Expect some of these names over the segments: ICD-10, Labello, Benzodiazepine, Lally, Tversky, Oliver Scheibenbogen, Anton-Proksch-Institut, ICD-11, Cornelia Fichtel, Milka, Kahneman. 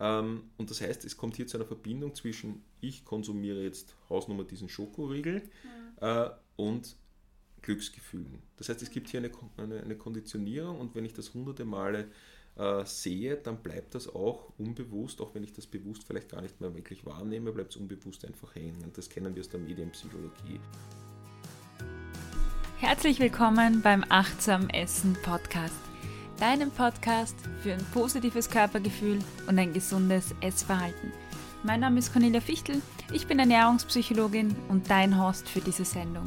Und das heißt, es kommt hier zu einer Verbindung zwischen, ich konsumiere jetzt Hausnummer diesen Schokoriegel und Glücksgefühlen. Das heißt, es gibt hier eine Konditionierung, und wenn ich das hunderte Male sehe, dann bleibt das auch unbewusst, auch wenn ich das bewusst vielleicht gar nicht mehr wirklich wahrnehme, bleibt es unbewusst einfach hängen. Und das kennen wir aus der Medienpsychologie. Herzlich willkommen beim Achtsam Essen Podcast. Deinem Podcast für ein positives Körpergefühl und ein gesundes Essverhalten. Mein Name ist Cornelia Fichtel, ich bin Ernährungspsychologin und dein Host für diese Sendung.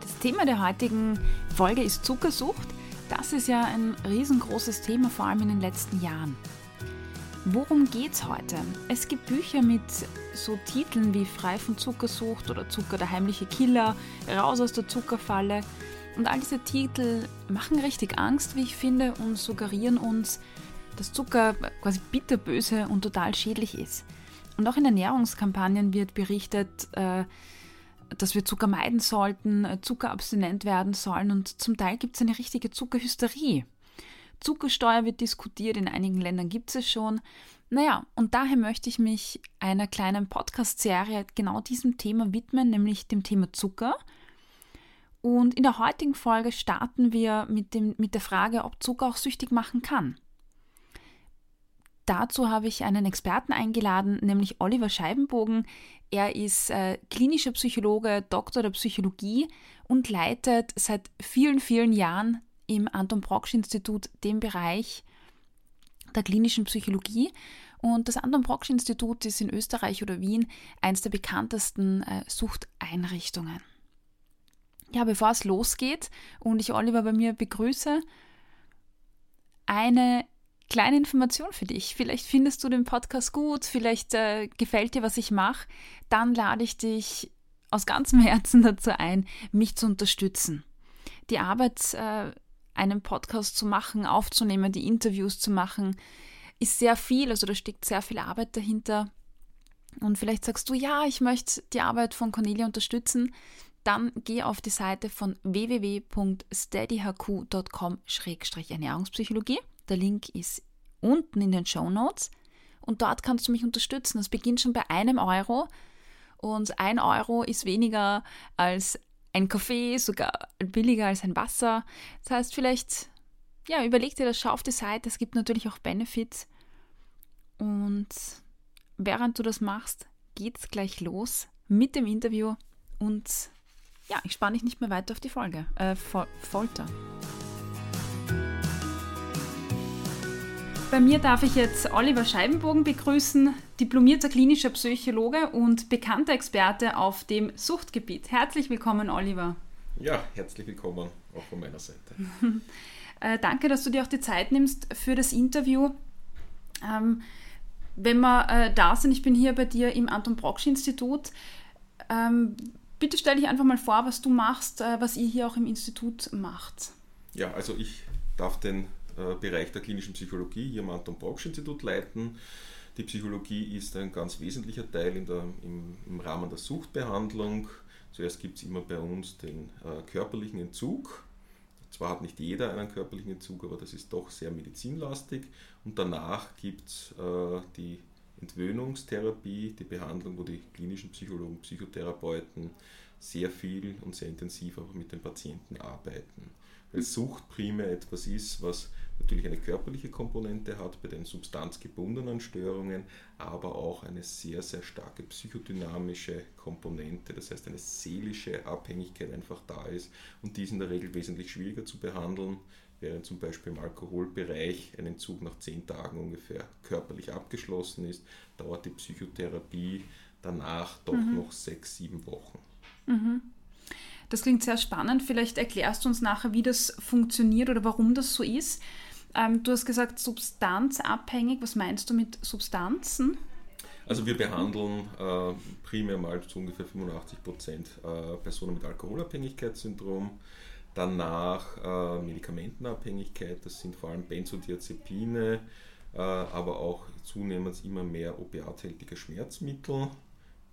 Das Thema der heutigen Folge ist Zuckersucht. Das ist ja ein riesengroßes Thema, vor allem in den letzten Jahren. Worum geht's heute? Es gibt Bücher mit so Titeln wie Frei von Zuckersucht oder Zucker, der heimliche Killer, Raus aus der Zuckerfalle. Und all diese Titel machen richtig Angst, wie ich finde, und suggerieren uns, dass Zucker quasi bitterböse und total schädlich ist. Und auch in Ernährungskampagnen wird berichtet, dass wir Zucker meiden sollten, zuckerabstinent werden sollen, und zum Teil gibt es eine richtige Zuckerhysterie. Zuckersteuer wird diskutiert, in einigen Ländern gibt es es schon. Naja, und daher möchte ich mich einer kleinen Podcast-Serie genau diesem Thema widmen, nämlich dem Thema Zucker. Und in der heutigen Folge starten wir mit der Frage, ob Zucker auch süchtig machen kann. Dazu habe ich einen Experten eingeladen, nämlich Oliver Scheibenbogen. Er ist klinischer Psychologe, Doktor der Psychologie und leitet seit vielen, vielen Jahren im Anton-Proksch-Institut den Bereich der klinischen Psychologie. Und das Anton-Proksch-Institut ist in Österreich oder Wien eines der bekanntesten Suchteinrichtungen. Ja, bevor es losgeht und ich Oliver bei mir begrüße, eine kleine Information für dich. Vielleicht findest du den Podcast gut, vielleicht gefällt dir, was ich mache. Dann lade ich dich aus ganzem Herzen dazu ein, mich zu unterstützen. Die Arbeit, einen Podcast zu machen, aufzunehmen, die Interviews zu machen, ist sehr viel. Also da steckt sehr viel Arbeit dahinter. Und vielleicht sagst du, ja, ich möchte die Arbeit von Cornelia unterstützen. Dann geh auf die Seite von www.steadyhq.com/ernährungspsychologie. Der Link ist unten in den Shownotes und dort kannst du mich unterstützen. Das beginnt schon bei €1 und €1 ist weniger als ein Kaffee, sogar billiger als ein Wasser. Das heißt, vielleicht ja, überleg dir das, schau auf die Seite, es gibt natürlich auch Benefits. Und während du das machst, geht's gleich los mit dem Interview und ja, ich spanne dich nicht mehr weiter auf die Folge. Folter. Bei mir darf ich jetzt Oliver Scheibenbogen begrüßen, diplomierter klinischer Psychologe und bekannter Experte auf dem Suchtgebiet. Herzlich willkommen, Oliver. Ja, herzlich willkommen auch von meiner Seite. Danke, dass du dir auch die Zeit nimmst für das Interview. Wenn wir da sind, ich bin hier bei dir im Anton-Proksch-Institut. Bitte stell dich einfach mal vor, was du machst, was ihr hier auch im Institut macht. Ja, also ich darf den Bereich der klinischen Psychologie hier am Anton-Proksch-Institut leiten. Die Psychologie ist ein ganz wesentlicher Teil im Rahmen der Suchtbehandlung. Zuerst gibt es immer bei uns den körperlichen Entzug. Zwar hat nicht jeder einen körperlichen Entzug, aber das ist doch sehr medizinlastig. Und danach gibt es die Entwöhnungstherapie, die Behandlung, wo die klinischen Psychologen, Psychotherapeuten sehr viel und sehr intensiv aber mit den Patienten arbeiten. Weil Sucht primär etwas ist, was natürlich eine körperliche Komponente hat bei den substanzgebundenen Störungen, aber auch eine sehr, sehr starke psychodynamische Komponente, das heißt eine seelische Abhängigkeit einfach da ist und die ist in der Regel wesentlich schwieriger zu behandeln, während zum Beispiel im Alkoholbereich ein Entzug nach 10 Tagen ungefähr körperlich abgeschlossen ist, dauert die Psychotherapie danach doch noch 6-7 Wochen. Mhm. Das klingt sehr spannend. Vielleicht erklärst du uns nachher, wie das funktioniert oder warum das so ist. Du hast gesagt, substanzabhängig. Was meinst du mit Substanzen? Also wir behandeln primär mal zu ungefähr 85% Personen mit Alkoholabhängigkeitssyndrom. Danach Medikamentenabhängigkeit, das sind vor allem Benzodiazepine, aber auch zunehmend immer mehr opiathältige Schmerzmittel.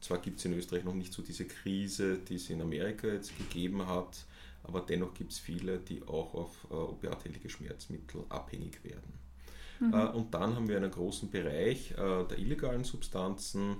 Zwar gibt es in Österreich noch nicht so diese Krise, die es in Amerika jetzt gegeben hat, aber dennoch gibt es viele, die auch auf opiathältige Schmerzmittel abhängig werden. Mhm. Und dann haben wir einen großen Bereich der illegalen Substanzen.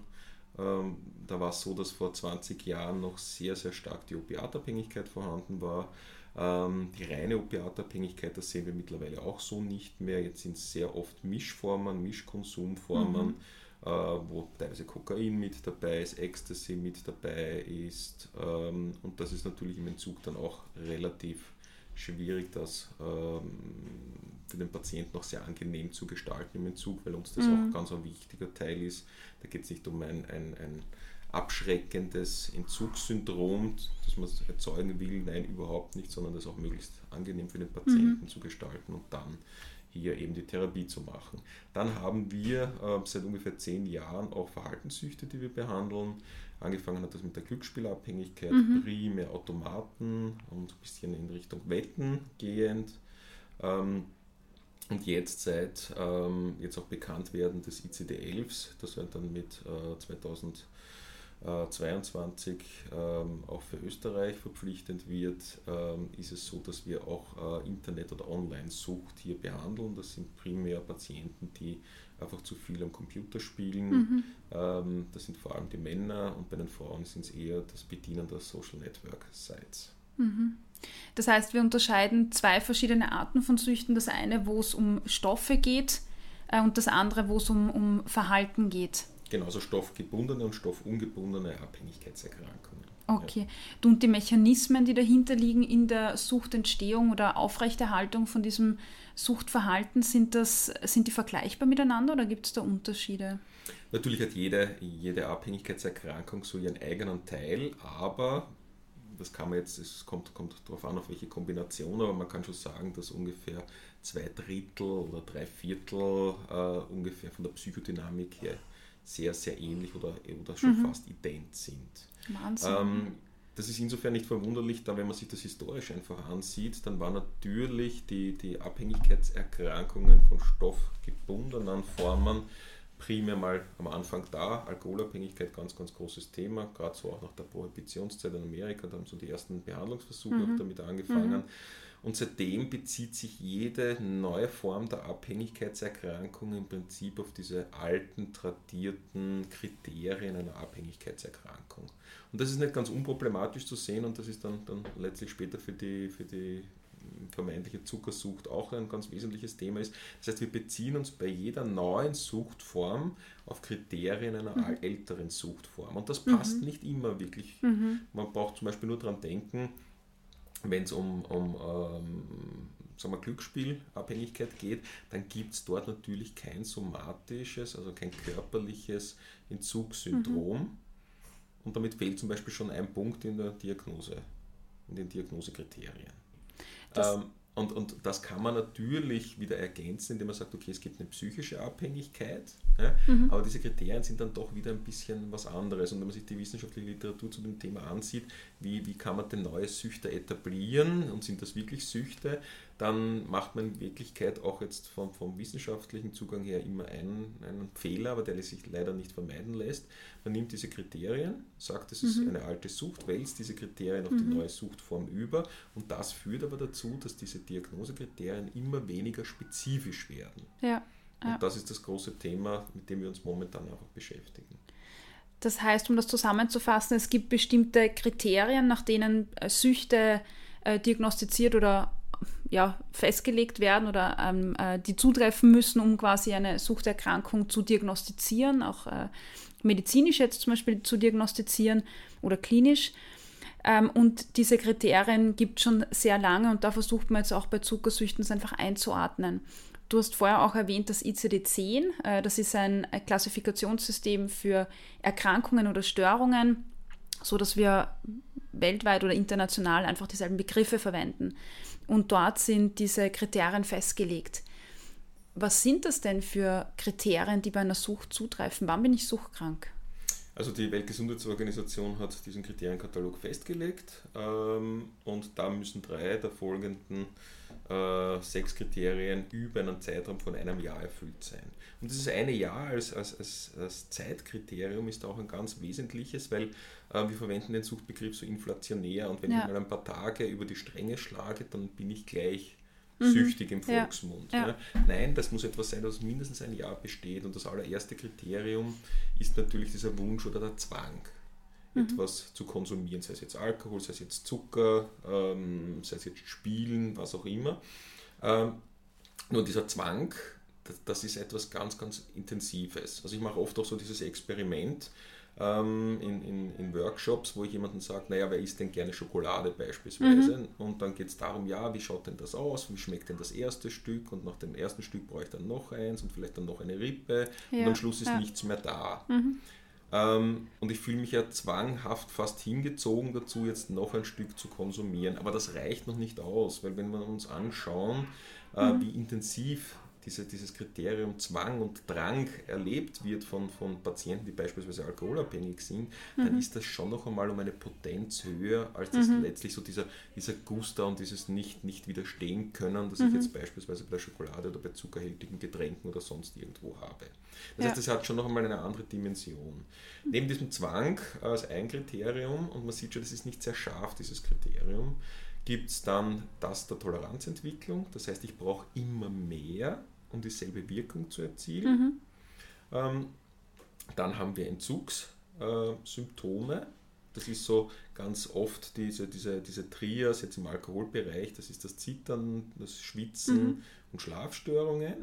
Da war es so, dass vor 20 Jahren noch sehr, sehr stark die Opiatabhängigkeit vorhanden war. Die reine Opiatabhängigkeit, das sehen wir mittlerweile auch so nicht mehr. Jetzt sind es sehr oft Mischformen, Mischkonsumformen, wo teilweise Kokain mit dabei ist, Ecstasy mit dabei ist. Und das ist natürlich im Entzug dann auch relativ schwierig, das für den Patienten auch sehr angenehm zu gestalten im Entzug, weil uns das auch ganz ein wichtiger Teil ist. Da geht es nicht um ein abschreckendes Entzugssyndrom, das man erzeugen will, nein, überhaupt nicht, sondern das auch möglichst angenehm für den Patienten zu gestalten und dann hier eben die Therapie zu machen. Dann haben wir seit ungefähr 10 Jahren auch Verhaltenssüchte, die wir behandeln. Angefangen hat das mit der Glücksspielabhängigkeit, primär Automaten und ein bisschen in Richtung Wetten gehend. Und jetzt seit jetzt auch Bekanntwerden des ICD-11s, das wird dann mit 2022 auch für Österreich verpflichtend wird, ist es so, dass wir auch Internet- oder Online-Sucht hier behandeln. Das sind primär Patienten, die einfach zu viel am Computer spielen. Das sind vor allem die Männer und bei den Frauen sind es eher das Bedienen der Social Network-Sites. Das heißt, wir unterscheiden 2 verschiedene Arten von Süchten. Das eine, wo es um Stoffe geht und das andere, wo es um Verhalten geht. Genauso stoffgebundene und stoffungebundene Abhängigkeitserkrankungen. Okay. Ja. Und die Mechanismen, die dahinter liegen in der Suchtentstehung oder Aufrechterhaltung von diesem Suchtverhalten, sind die vergleichbar miteinander oder gibt es da Unterschiede? Natürlich hat jede Abhängigkeitserkrankung so ihren eigenen Teil, aber das kann man jetzt, es kommt darauf an, auf welche Kombination, aber man kann schon sagen, dass ungefähr 2/3 oder 3/4 ungefähr von der Psychodynamik her sehr, sehr ähnlich oder schon fast ident sind. Wahnsinn. Das ist insofern nicht verwunderlich, da wenn man sich das historisch einfach ansieht, dann waren natürlich die Abhängigkeitserkrankungen von stoffgebundenen Formen primär mal am Anfang da. Alkoholabhängigkeit, ganz, ganz großes Thema, gerade so auch nach der Prohibitionszeit in Amerika, da haben so die ersten Behandlungsversuche auch damit angefangen. Und seitdem bezieht sich jede neue Form der Abhängigkeitserkrankung im Prinzip auf diese alten, tradierten Kriterien einer Abhängigkeitserkrankung. Und das ist nicht ganz unproblematisch zu sehen und das ist dann letztlich später für die vermeintliche Zuckersucht auch ein ganz wesentliches Thema ist. Das heißt, wir beziehen uns bei jeder neuen Suchtform auf Kriterien einer älteren Suchtform. Und das passt nicht immer wirklich. Man braucht zum Beispiel nur daran denken, wenn es um Glücksspielabhängigkeit geht, dann gibt es dort natürlich kein somatisches, also kein körperliches Entzugssyndrom. Und damit fehlt zum Beispiel schon ein Punkt in der Diagnose, in den Diagnosekriterien. Und das kann man natürlich wieder ergänzen, indem man sagt, okay, es gibt eine psychische Abhängigkeit, ja, aber diese Kriterien sind dann doch wieder ein bisschen was anderes. Und wenn man sich die wissenschaftliche Literatur zu dem Thema ansieht, wie kann man denn neue Süchte etablieren und sind das wirklich Süchte, dann macht man in Wirklichkeit auch jetzt vom wissenschaftlichen Zugang her immer einen Fehler, aber der sich leider nicht vermeiden lässt. Man nimmt diese Kriterien, sagt, es ist eine alte Sucht, wälzt diese Kriterien auf die neue Suchtform über und das führt aber dazu, dass diese Diagnosekriterien immer weniger spezifisch werden. Ja. Und das ist das große Thema, mit dem wir uns momentan einfach beschäftigen. Das heißt, um das zusammenzufassen, es gibt bestimmte Kriterien, nach denen Süchte diagnostiziert oder festgelegt werden oder die zutreffen müssen, um quasi eine Suchterkrankung zu diagnostizieren, auch medizinisch jetzt zum Beispiel zu diagnostizieren oder klinisch. Und diese Kriterien gibt es schon sehr lange und da versucht man jetzt auch bei Zuckersüchten es einfach einzuordnen. Du hast vorher auch erwähnt, das ICD-10, das ist ein Klassifikationssystem für Erkrankungen oder Störungen, so dass wir weltweit oder international einfach dieselben Begriffe verwenden. Und dort sind diese Kriterien festgelegt. Was sind das denn für Kriterien, die bei einer Sucht zutreffen? Wann bin ich suchtkrank? Also die Weltgesundheitsorganisation hat diesen Kriterienkatalog festgelegt und da müssen 3 der folgenden 6 Kriterien über einen Zeitraum von einem Jahr erfüllt sein. Und dieses eine Jahr als Zeitkriterium ist auch ein ganz wesentliches, weil wir verwenden den Suchtbegriff so inflationär und wenn ich mal ein paar Tage über die Stränge schlage, dann bin ich gleich süchtig im Volksmund. Ja. Ja. Nein, das muss etwas sein, das mindestens ein Jahr besteht, und das allererste Kriterium ist natürlich dieser Wunsch oder der Zwang, etwas zu konsumieren, sei es jetzt Alkohol, sei es jetzt Zucker, sei es jetzt Spielen, was auch immer. Nur dieser Zwang, das ist etwas ganz, ganz Intensives. Also ich mache oft auch so dieses Experiment in Workshops, wo ich jemandem sage, naja, wer isst denn gerne Schokolade beispielsweise? Und dann geht es darum, ja, wie schaut denn das aus? Wie schmeckt denn das erste Stück? Und nach dem ersten Stück brauche ich dann noch eins und vielleicht dann noch eine Rippe. Ja, und am Schluss ist nichts mehr da. Und ich fühle mich ja zwanghaft fast hingezogen dazu, jetzt noch ein Stück zu konsumieren. Aber das reicht noch nicht aus, weil wenn wir uns anschauen, wie intensiv dieses Kriterium Zwang und Drang erlebt wird von Patienten, die beispielsweise alkoholabhängig sind, dann ist das schon noch einmal um eine Potenz höher, als das letztlich so dieser Guster und dieses nicht widerstehen können, das ich jetzt beispielsweise bei der Schokolade oder bei zuckerhältigen Getränken oder sonst irgendwo habe. Das heißt, das hat schon noch einmal eine andere Dimension. Neben diesem Zwang als ein Kriterium, und man sieht schon, das ist nicht sehr scharf, dieses Kriterium, gibt es dann das der Toleranzentwicklung, das heißt, ich brauche immer mehr, um dieselbe Wirkung zu erzielen. Dann haben wir Entzugssymptome. Das ist so ganz oft diese Trias jetzt im Alkoholbereich. Das ist das Zittern, das Schwitzen und Schlafstörungen.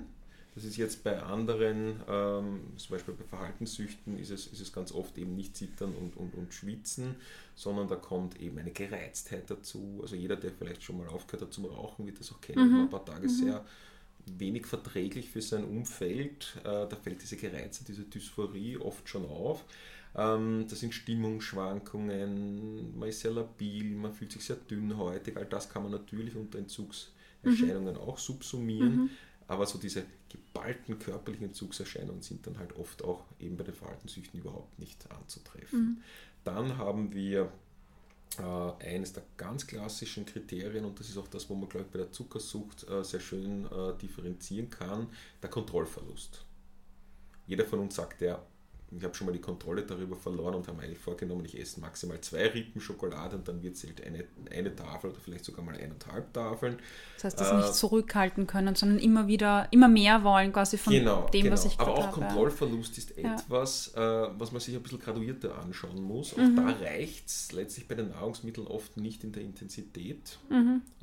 Das ist jetzt bei anderen, zum Beispiel bei Verhaltenssüchten, ist es ganz oft eben nicht Zittern und Schwitzen, sondern da kommt eben eine Gereiztheit dazu. Also jeder, der vielleicht schon mal aufgehört hat zum Rauchen, wird das auch kennen. Ein paar Tage sehr wenig verträglich für sein Umfeld, da fällt diese Gereiztheit, diese Dysphorie oft schon auf. Das sind Stimmungsschwankungen, man ist sehr labil, man fühlt sich sehr dünnhäutig, all das kann man natürlich unter Entzugserscheinungen auch subsumieren, aber so diese geballten körperlichen Entzugserscheinungen sind dann halt oft auch eben bei den Verhaltenssüchten überhaupt nicht anzutreffen. Dann haben wir eines der ganz klassischen Kriterien, und das ist auch das, wo man, glaube ich, bei der Zuckersucht sehr schön differenzieren kann, der Kontrollverlust. Jeder von uns sagt ja, ich habe schon mal die Kontrolle darüber verloren und habe eigentlich vorgenommen, ich esse maximal 2 Rippen Schokolade und dann wird es halt eine Tafel oder vielleicht sogar mal 1,5 Tafeln. Das heißt, das nicht zurückhalten können, sondern immer mehr wollen quasi von dem, was ich gerade habe. Aber auch Kontrollverlust ist etwas, was man sich ein bisschen graduierter anschauen muss. Auch da reicht es letztlich bei den Nahrungsmitteln oft nicht in der Intensität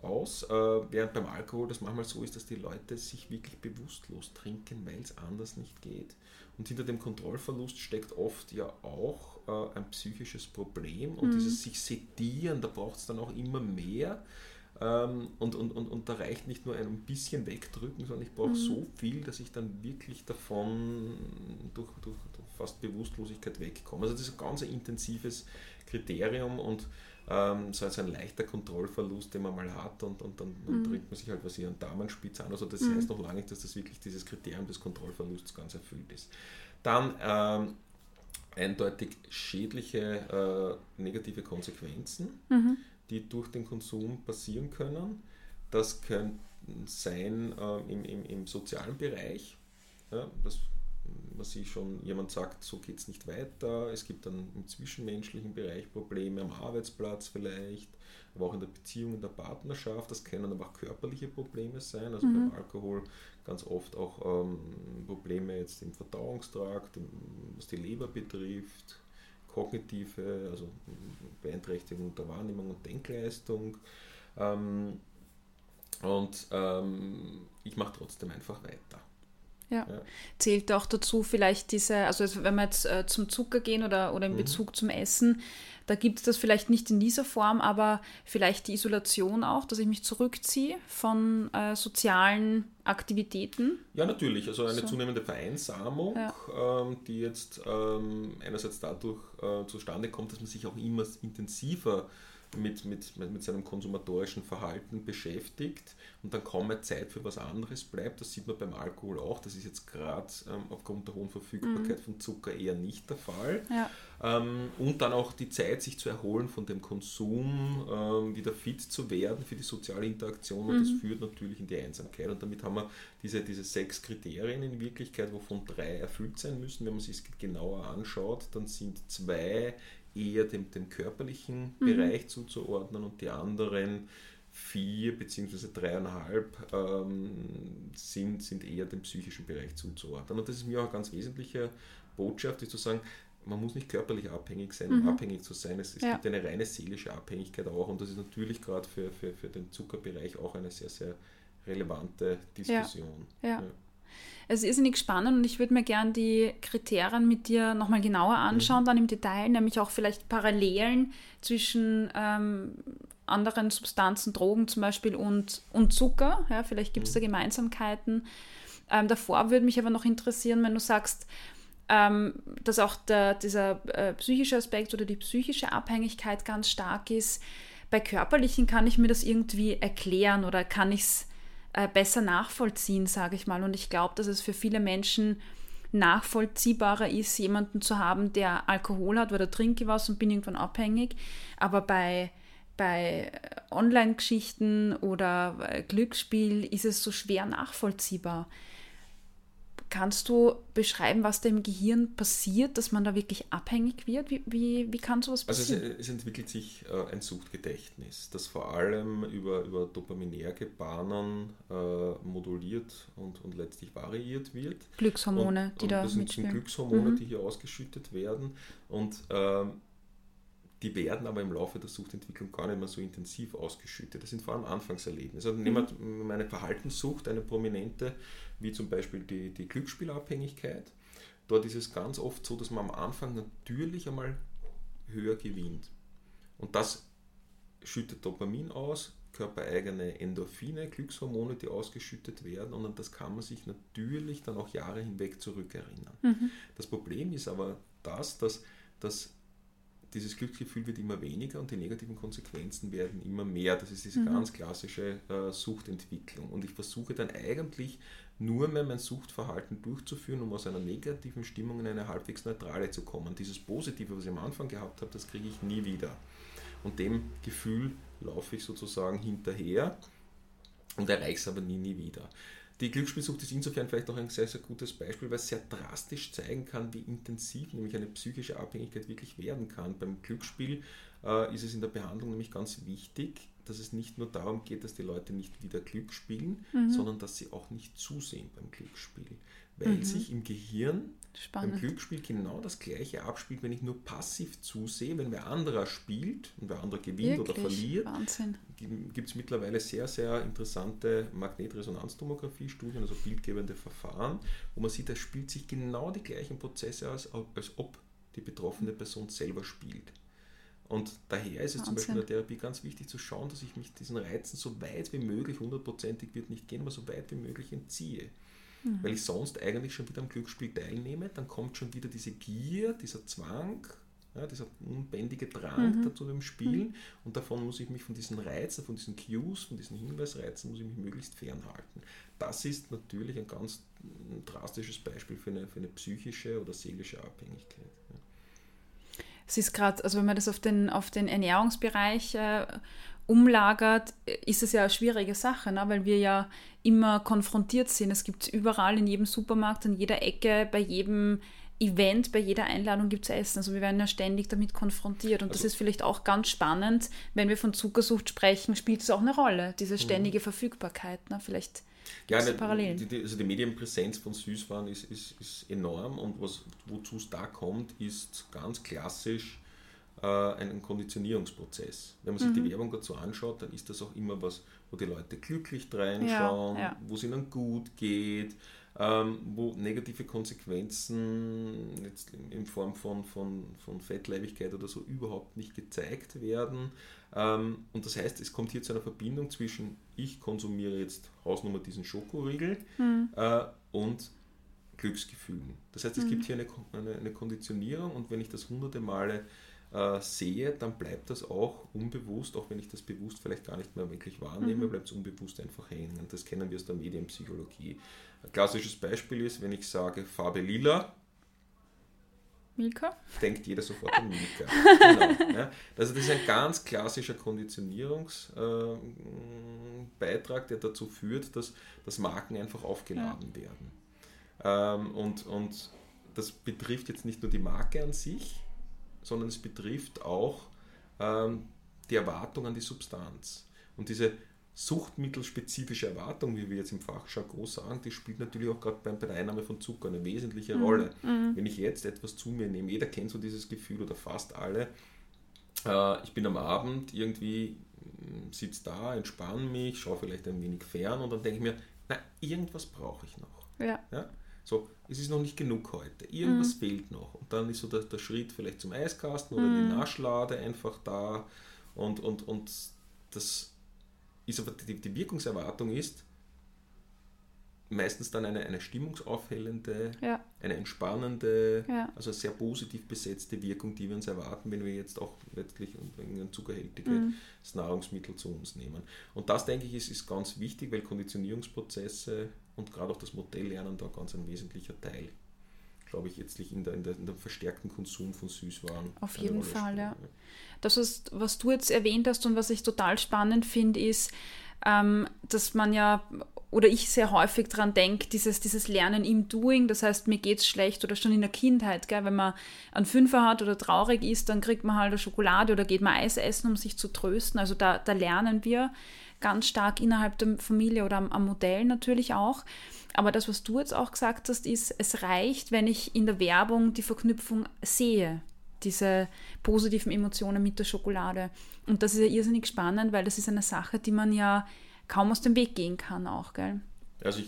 aus. Während beim Alkohol das manchmal so ist, dass die Leute sich wirklich bewusstlos trinken, weil es anders nicht geht. Und hinter dem Kontrollverlust steckt oft ja auch ein psychisches Problem und dieses sich sedieren, da braucht es dann auch immer mehr und da reicht nicht nur ein bisschen wegdrücken, sondern ich brauche so viel, dass ich dann wirklich davon durch fast Bewusstlosigkeit wegkomme. Also das ist ein ganz intensives Kriterium und so als ein leichter Kontrollverlust, den man mal hat und dann trinkt man sich halt was hier an Damenspitz an. Also das heißt noch lange nicht, dass das wirklich dieses Kriterium des Kontrollverlusts ganz erfüllt ist. Dann eindeutig schädliche negative Konsequenzen, die durch den Konsum passieren können. Das können sein im sozialen Bereich, das was ich schon, jemand sagt, so geht es nicht weiter, es gibt dann im zwischenmenschlichen Bereich Probleme, am Arbeitsplatz vielleicht, aber auch in der Beziehung, in der Partnerschaft, das können aber auch körperliche Probleme sein, also beim Alkohol ganz oft auch Probleme jetzt im Verdauungstrakt, was die Leber betrifft, kognitive, also Beeinträchtigung der Wahrnehmung und Denkleistung, ich mache trotzdem einfach weiter. Ja. Zählt auch dazu vielleicht also wenn wir jetzt zum Zucker gehen oder in Bezug zum Essen, da gibt es das vielleicht nicht in dieser Form, aber vielleicht die Isolation auch, dass ich mich zurückziehe von sozialen Aktivitäten? Ja, natürlich. Also eine zunehmende Vereinsamung, die jetzt einerseits dadurch zustande kommt, dass man sich auch immer intensiver mit seinem konsumatorischen Verhalten beschäftigt und dann kaum mehr Zeit für was anderes bleibt. Das sieht man beim Alkohol auch. Das ist jetzt gerade aufgrund der hohen Verfügbarkeit von Zucker eher nicht der Fall. Ja. Und dann auch die Zeit, sich zu erholen von dem Konsum, wieder fit zu werden für die soziale Interaktion. Und das führt natürlich in die Einsamkeit. Und damit haben wir diese 6 Kriterien in Wirklichkeit, wovon 3 erfüllt sein müssen. Wenn man sich es genauer anschaut, dann sind 2 eher dem körperlichen Bereich zuzuordnen und die anderen 4 bzw. 3,5 sind eher dem psychischen Bereich zuzuordnen. Und das ist mir auch eine ganz wesentliche Botschaft, ist zu sagen, man muss nicht körperlich abhängig sein, um abhängig zu sein. Es gibt eine reine seelische Abhängigkeit auch, und das ist natürlich gerade für den Zuckerbereich auch eine sehr, sehr relevante Diskussion. Ja. Es ist irrsinnig spannend, und ich würde mir gerne die Kriterien mit dir nochmal genauer anschauen, dann im Detail, nämlich auch vielleicht Parallelen zwischen anderen Substanzen, Drogen zum Beispiel und Zucker. Ja, vielleicht gibt es da Gemeinsamkeiten. Davor würde mich aber noch interessieren, wenn du sagst, dass auch dieser psychische Aspekt oder die psychische Abhängigkeit ganz stark ist. Bei körperlichen kann ich mir das irgendwie erklären oder kann ich es besser nachvollziehen, sage ich mal. Und ich glaube, dass es für viele Menschen nachvollziehbarer ist, jemanden zu haben, der Alkohol hat, weil da trinke ich was und bin irgendwann abhängig. Aber bei Online-Geschichten oder Glücksspiel ist es so schwer nachvollziehbar. Kannst du beschreiben, was da im Gehirn passiert, dass man da wirklich abhängig wird? Wie kann sowas passieren? Also es entwickelt sich ein Suchtgedächtnis, das vor allem über dopaminerge Bahnen moduliert und letztlich variiert wird. Glückshormone, die da mitspielen. Das sind Glückshormone, die hier ausgeschüttet werden, und die werden aber im Laufe der Suchtentwicklung gar nicht mehr so intensiv ausgeschüttet. Das sind vor allem Anfangserlebnisse. Also nehmen wir eine Verhaltenssucht, eine prominente, wie zum Beispiel die Glücksspielabhängigkeit. Dort ist es ganz oft so, dass man am Anfang natürlich einmal höher gewinnt. Und das schüttet Dopamin aus, körpereigene Endorphine, Glückshormone, die ausgeschüttet werden, und an das kann man sich natürlich dann auch Jahre hinweg zurückerinnern. Das Problem ist aber dass dieses Glücksgefühl wird immer weniger und die negativen Konsequenzen werden immer mehr. Das ist diese ganz klassische Suchtentwicklung. Und ich versuche dann eigentlich nur mehr mein Suchtverhalten durchzuführen, um aus einer negativen Stimmung in eine halbwegs neutrale zu kommen. Dieses Positive, was ich am Anfang gehabt habe, das kriege ich nie wieder. Und dem Gefühl laufe ich sozusagen hinterher und erreiche es aber nie wieder. Die Glücksspielsucht ist insofern vielleicht auch ein sehr, sehr gutes Beispiel, weil es sehr drastisch zeigen kann, wie intensiv nämlich eine psychische Abhängigkeit wirklich werden kann. Beim Glücksspiel ist es in der Behandlung nämlich ganz wichtig, dass es nicht nur darum geht, dass die Leute nicht wieder Glück spielen, sondern dass sie auch nicht zusehen beim Glücksspiel. Weil sich im Gehirn beim Glücksspiel genau das Gleiche abspielt, wenn ich nur passiv zusehe, wenn wer anderer spielt und wer anderer gewinnt wirklich? Oder verliert. Wahnsinn. Gibt es mittlerweile sehr, sehr interessante Magnetresonanztomographie-Studien, also bildgebende Verfahren, wo man sieht, da spielt sich genau die gleichen Prozesse als ob die betroffene Person selber spielt. Und daher ist es zum Beispiel in der Therapie ganz wichtig zu schauen, dass ich mich diesen Reizen so weit wie möglich, 100%ig wird nicht gehen, aber so weit wie möglich entziehe. Weil ich sonst eigentlich schon wieder am Glücksspiel teilnehme, dann kommt schon wieder diese Gier, dieser Zwang, dieser unbändige Drang dazu dem Spielen, und davon muss ich mich von diesen Reizen, von diesen Cues, von diesen Hinweisreizen, muss ich mich möglichst fernhalten. Das ist natürlich ein ganz drastisches Beispiel für eine psychische oder seelische Abhängigkeit. Ja. Es ist gerade, also wenn man das auf den Ernährungsbereich umlagert, ist es ja eine schwierige Sache, ne? Weil wir ja immer konfrontiert sind. Es gibt überall in jedem Supermarkt, an jeder Ecke, bei jedem Event, bei jeder Einladung gibt es Essen. Also wir werden ja ständig damit konfrontiert. Und also, das ist vielleicht auch ganz spannend, wenn wir von Zuckersucht sprechen, spielt es auch eine Rolle, diese ständige Verfügparkeit. Ne? Vielleicht gibt es Parallelen. Die Medienpräsenz von Süßwaren ist enorm, und wozu es da kommt, ist ganz klassisch einen Konditionierungsprozess. Wenn man sich die Werbung dazu anschaut, dann ist das auch immer was, wo die Leute glücklich reinschauen, wo es ihnen gut geht, wo negative Konsequenzen jetzt in Form von Fettleibigkeit oder so überhaupt nicht gezeigt werden. Und das heißt, es kommt hier zu einer Verbindung zwischen ich konsumiere jetzt Hausnummer diesen Schokoriegel und Glücksgefühlen. Das heißt, es gibt hier eine Konditionierung, und wenn ich das hunderte Male sehe, dann bleibt das auch unbewusst, auch wenn ich das bewusst vielleicht gar nicht mehr wirklich wahrnehme, bleibt es unbewusst einfach hängen. Und das kennen wir aus der Medienpsychologie. Ein klassisches Beispiel ist, wenn ich sage Farbe lila, Milka? Denkt jeder sofort an Milka. Genau, ja. Also das ist ein ganz klassischer Konditionierungsbeitrag, der dazu führt, dass Marken einfach aufgeladen werden. Und das betrifft jetzt nicht nur die Marke an sich, sondern es betrifft auch die Erwartung an die Substanz. Und diese suchtmittelspezifische Erwartung, wie wir jetzt im Fachjargon sagen, die spielt natürlich auch gerade bei der Einnahme von Zucker eine wesentliche Rolle. Mhm. Wenn ich jetzt etwas zu mir nehme, jeder kennt so dieses Gefühl oder fast alle, ich bin am Abend irgendwie, sitze da, entspanne mich, schaue vielleicht ein wenig fern und dann denke ich mir, na, irgendwas brauche ich noch. Ja. Ja? So, es ist noch nicht genug heute, irgendwas fehlt noch. Und dann ist so der Schritt vielleicht zum Eiskasten oder die Naschlade einfach da und das ist aber die Wirkungserwartung ist meistens dann eine stimmungsaufhellende, eine entspannende, also sehr positiv besetzte Wirkung, die wir uns erwarten, wenn wir jetzt auch letztlich ein zuckerhältiges Nahrungsmittel zu uns nehmen. Und das, denke ich, ist ganz wichtig, weil Konditionierungsprozesse und gerade auch das Modelllernen da ganz ein wesentlicher Teil, glaube ich, jetzt in der verstärkten Konsum von Süßwaren. Auf jeden Fall, ja. Das ist, was du jetzt erwähnt hast und was ich total spannend finde, ist, dass man ja, oder ich sehr häufig dran denke, dieses Lernen im Doing, das heißt, mir geht's schlecht oder schon in der Kindheit, gell? Wenn man einen Fünfer hat oder traurig ist, dann kriegt man halt eine Schokolade oder geht man Eis essen, um sich zu trösten. Also da lernen wir ganz stark innerhalb der Familie oder am Modell natürlich auch. Aber das, was du jetzt auch gesagt hast, ist, es reicht, wenn ich in der Werbung die Verknüpfung sehe, diese positiven Emotionen mit der Schokolade. Und das ist ja irrsinnig spannend, weil das ist eine Sache, die man ja kaum aus dem Weg gehen kann auch, gell? Also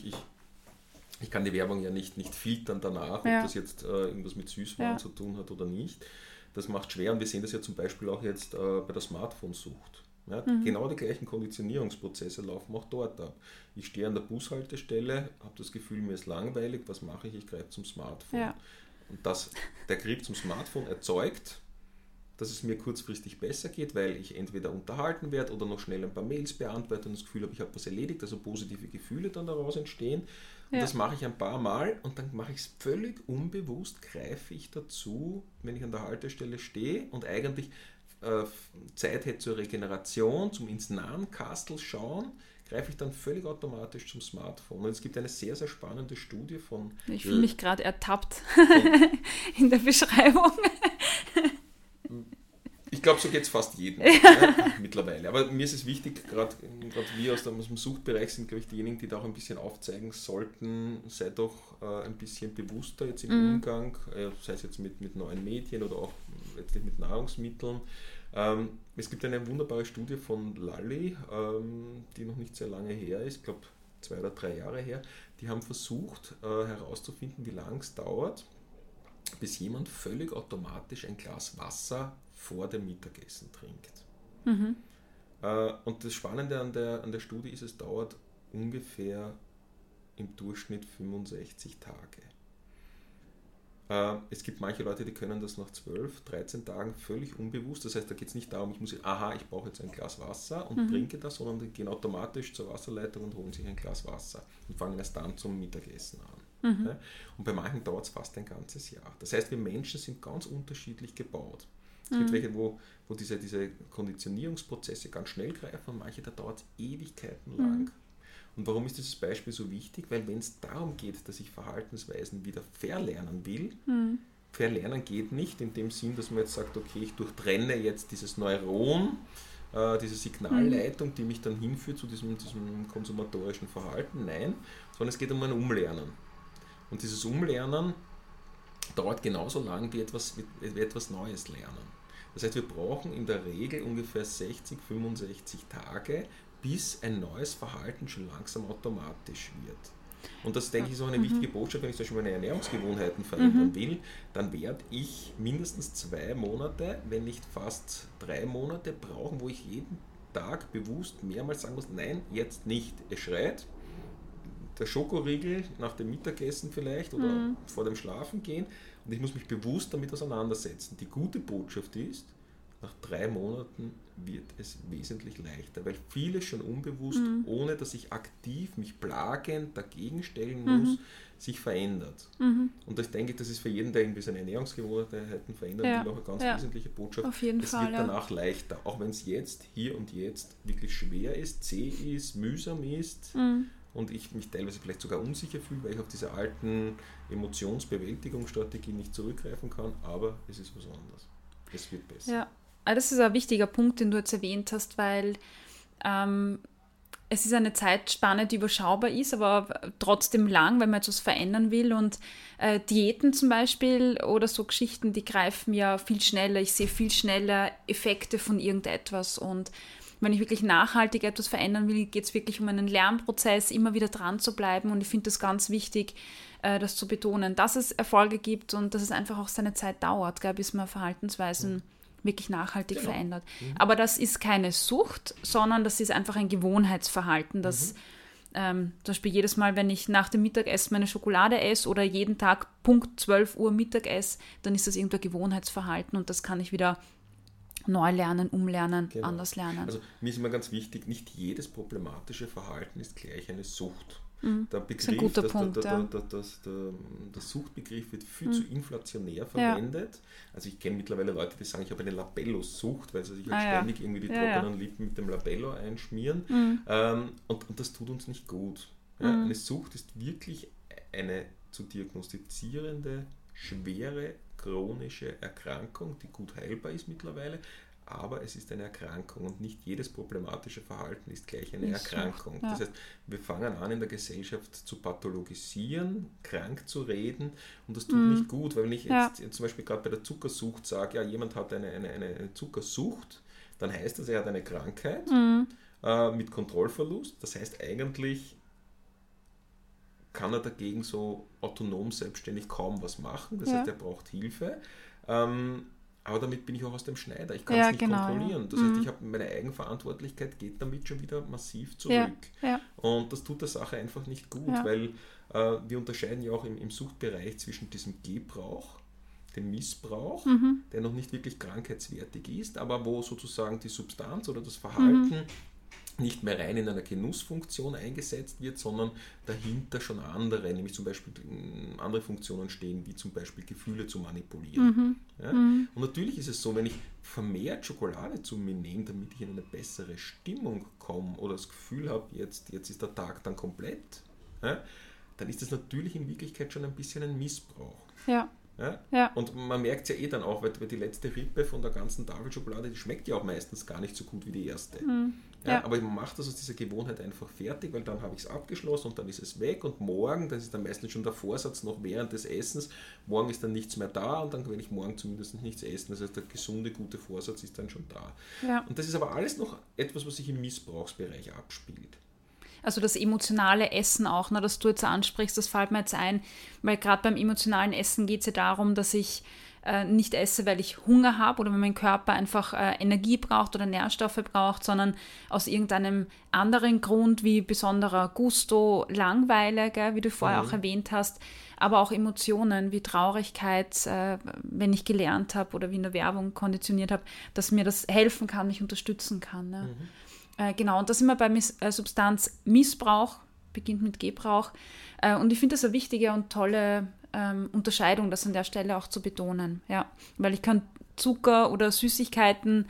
ich kann die Werbung ja nicht filtern danach, ob das jetzt irgendwas mit Süßwaren zu tun hat oder nicht. Das macht schwer und wir sehen das ja zum Beispiel auch jetzt bei der Smartphone-Sucht. Ja, genau die gleichen Konditionierungsprozesse laufen auch dort ab. Ich stehe an der Bushaltestelle, habe das Gefühl, mir ist langweilig, was mache ich? Ich greife zum Smartphone. Ja. Und der Griff zum Smartphone erzeugt, dass es mir kurzfristig besser geht, weil ich entweder unterhalten werde oder noch schnell ein paar Mails beantworte und das Gefühl habe, ich habe was erledigt, also positive Gefühle dann daraus entstehen. Und das mache ich ein paar Mal und dann mache ich es völlig unbewusst, greife ich dazu, wenn ich an der Haltestelle stehe und eigentlich Zeit hätte zur Regeneration, zum ins Nahenkastel schauen, greife ich dann völlig automatisch zum Smartphone. Und es gibt eine sehr, sehr spannende Studie von... Ich fühle mich gerade ertappt in der Beschreibung. Ich glaube, so geht es fast jedem mittlerweile. Aber mir ist es wichtig, gerade wir aus dem Suchtbereich sind, glaube ich, diejenigen, die da auch ein bisschen aufzeigen sollten, sei doch ein bisschen bewusster jetzt im Umgang, sei es jetzt mit neuen Medien oder auch letztlich mit Nahrungsmitteln. Es gibt eine wunderbare Studie von Lally, die noch nicht sehr lange her ist, ich glaube 2 oder 3 Jahre her. Die haben versucht herauszufinden, wie lange es dauert, bis jemand völlig automatisch ein Glas Wasser vor dem Mittagessen trinkt. Mhm. Und das Spannende an der Studie ist, es dauert ungefähr im Durchschnitt 65 Tage. Es gibt manche Leute, die können das nach 12, 13 Tagen völlig unbewusst. Das heißt, da geht es nicht darum, ich brauche jetzt ein Glas Wasser und trinke das, sondern die gehen automatisch zur Wasserleitung und holen sich ein Glas Wasser und fangen erst dann zum Mittagessen an. Mhm. Ja? Und bei manchen dauert es fast ein ganzes Jahr. Das heißt, wir Menschen sind ganz unterschiedlich gebaut. Es gibt welche, wo diese Konditionierungsprozesse ganz schnell greifen und manche, da dauert es Ewigkeiten lang. Und warum ist dieses Beispiel so wichtig? Weil wenn es darum geht, dass ich Verhaltensweisen wieder verlernen will, verlernen geht nicht in dem Sinn, dass man jetzt sagt, okay, ich durchtrenne jetzt dieses Neuron, diese Signalleitung, die mich dann hinführt zu diesem konsumatorischen Verhalten. Nein, sondern es geht um ein Umlernen. Und dieses Umlernen dauert genauso lang, wie etwas Neues lernen. Das heißt, wir brauchen in der Regel ungefähr 60, 65 Tage, bis ein neues Verhalten schon langsam automatisch wird. Und das, denke ich, ist auch eine wichtige Botschaft, wenn ich zum Beispiel meine Ernährungsgewohnheiten verändern will, dann werde ich mindestens 2 Monate, wenn nicht fast 3 Monate brauchen, wo ich jeden Tag bewusst mehrmals sagen muss, nein, jetzt nicht, es schreit. Der Schokoriegel nach dem Mittagessen vielleicht oder vor dem Schlafengehen und ich muss mich bewusst damit auseinandersetzen. Die gute Botschaft ist, nach 3 Monaten wird es wesentlich leichter, weil vieles schon unbewusst, ohne dass ich aktiv mich plagend dagegen stellen muss, sich verändert. Und ich denke, das ist für jeden, der irgendwie seine Ernährungsgewohnheiten verändern will, auch eine ganz wesentliche Botschaft. Auf jeden Fall, wird danach leichter, auch wenn es jetzt, hier und jetzt wirklich schwer ist, zäh ist, mühsam ist, und ich mich teilweise vielleicht sogar unsicher fühle, weil ich auf diese alten Emotionsbewältigungsstrategien nicht zurückgreifen kann, aber es ist was anderes. Es wird besser. Ja, das ist ein wichtiger Punkt, den du jetzt erwähnt hast, weil es ist eine Zeitspanne, die überschaubar ist, aber trotzdem lang, wenn man etwas verändern will. Und Diäten zum Beispiel oder so Geschichten, die greifen ja viel schneller. Ich sehe viel schneller Effekte von irgendetwas. Und wenn ich wirklich nachhaltig etwas verändern will, geht es wirklich um einen Lernprozess, immer wieder dran zu bleiben. Und ich finde das ganz wichtig, das zu betonen, dass es Erfolge gibt und dass es einfach auch seine Zeit dauert, gell, bis man Verhaltensweisen wirklich nachhaltig verändert. Mhm. Aber das ist keine Sucht, sondern das ist einfach ein Gewohnheitsverhalten, das zum Beispiel jedes Mal, wenn ich nach dem Mittagessen meine Schokolade esse oder jeden Tag Punkt 12 Uhr Mittag esse, dann ist das irgendein Gewohnheitsverhalten und das kann ich wieder neu lernen, umlernen, anders lernen. Also mir ist immer ganz wichtig, nicht jedes problematische Verhalten ist gleich eine Sucht. Der Begriff, der Suchtbegriff wird viel zu inflationär verwendet. Ja. Also ich kenne mittlerweile Leute, die sagen, ich habe eine Labello-Sucht, weil sie sich halt ständig irgendwie die trockenen Lippen mit dem Labello einschmieren. Und das tut uns nicht gut. Ja, eine Sucht ist wirklich eine zu diagnostizierende, schwere, chronische Erkrankung, die gut heilbar ist mittlerweile. Aber es ist eine Erkrankung und nicht jedes problematische Verhalten ist gleich eine Erkrankung. Ja. Das heißt, wir fangen an, in der Gesellschaft zu pathologisieren, krank zu reden und das tut nicht gut, weil wenn ich jetzt zum Beispiel gerade bei der Zuckersucht sage, ja, jemand hat eine Zuckersucht, dann heißt das, er hat eine Krankheit mit Kontrollverlust. Das heißt eigentlich, kann er dagegen so autonom, selbstständig kaum was machen. Das heißt, er braucht Hilfe. Aber damit bin ich auch aus dem Schneider. Ich kann es nicht kontrollieren. Das heißt, ich habe meine Eigenverantwortlichkeit geht damit schon wieder massiv zurück. Ja, ja. Und das tut der Sache einfach nicht gut, weil wir unterscheiden ja auch im Suchtbereich zwischen diesem Gebrauch, dem Missbrauch, der noch nicht wirklich krankheitswertig ist, aber wo sozusagen die Substanz oder das Verhalten nicht mehr rein in einer Genussfunktion eingesetzt wird, sondern dahinter schon andere, nämlich zum Beispiel andere Funktionen stehen, wie zum Beispiel Gefühle zu manipulieren. Mhm. Ja? Mhm. Und natürlich ist es so, wenn ich vermehrt Schokolade zu mir nehme, damit ich in eine bessere Stimmung komme oder das Gefühl habe, jetzt ist der Tag dann komplett, dann ist das natürlich in Wirklichkeit schon ein bisschen ein Missbrauch. Ja. Ja? Ja. Und man merkt es ja dann auch, weil die letzte Rippe von der ganzen Tafel Schokolade, die schmeckt ja auch meistens gar nicht so gut wie die erste. Mhm. Ja. Aber man macht das aus dieser Gewohnheit einfach fertig, weil dann habe ich es abgeschlossen und dann ist es weg und morgen, das ist dann meistens schon der Vorsatz noch während des Essens, morgen ist dann nichts mehr da und dann werde ich morgen zumindest nichts essen. Das heißt, der gesunde, gute Vorsatz ist dann schon da. Ja. Und das ist aber alles noch etwas, was sich im Missbrauchsbereich abspielt. Also das emotionale Essen auch, ne, das du jetzt ansprichst, das fällt mir jetzt ein, weil gerade beim emotionalen Essen geht es ja darum, dass ich nicht esse, weil ich Hunger habe oder weil mein Körper einfach Energie braucht oder Nährstoffe braucht, sondern aus irgendeinem anderen Grund wie besonderer Gusto, Langweile, gell, wie du vorher auch erwähnt hast, aber auch Emotionen wie Traurigkeit, wenn ich gelernt habe oder wie in der Werbung konditioniert habe, dass mir das helfen kann, mich unterstützen kann. Ne? Genau, und da sind wir bei Substanzmissbrauch, beginnt mit Gebrauch. Und ich finde das eine wichtige und tolle Unterscheidung, das an der Stelle auch zu betonen. Ja, weil ich kann Zucker oder Süßigkeiten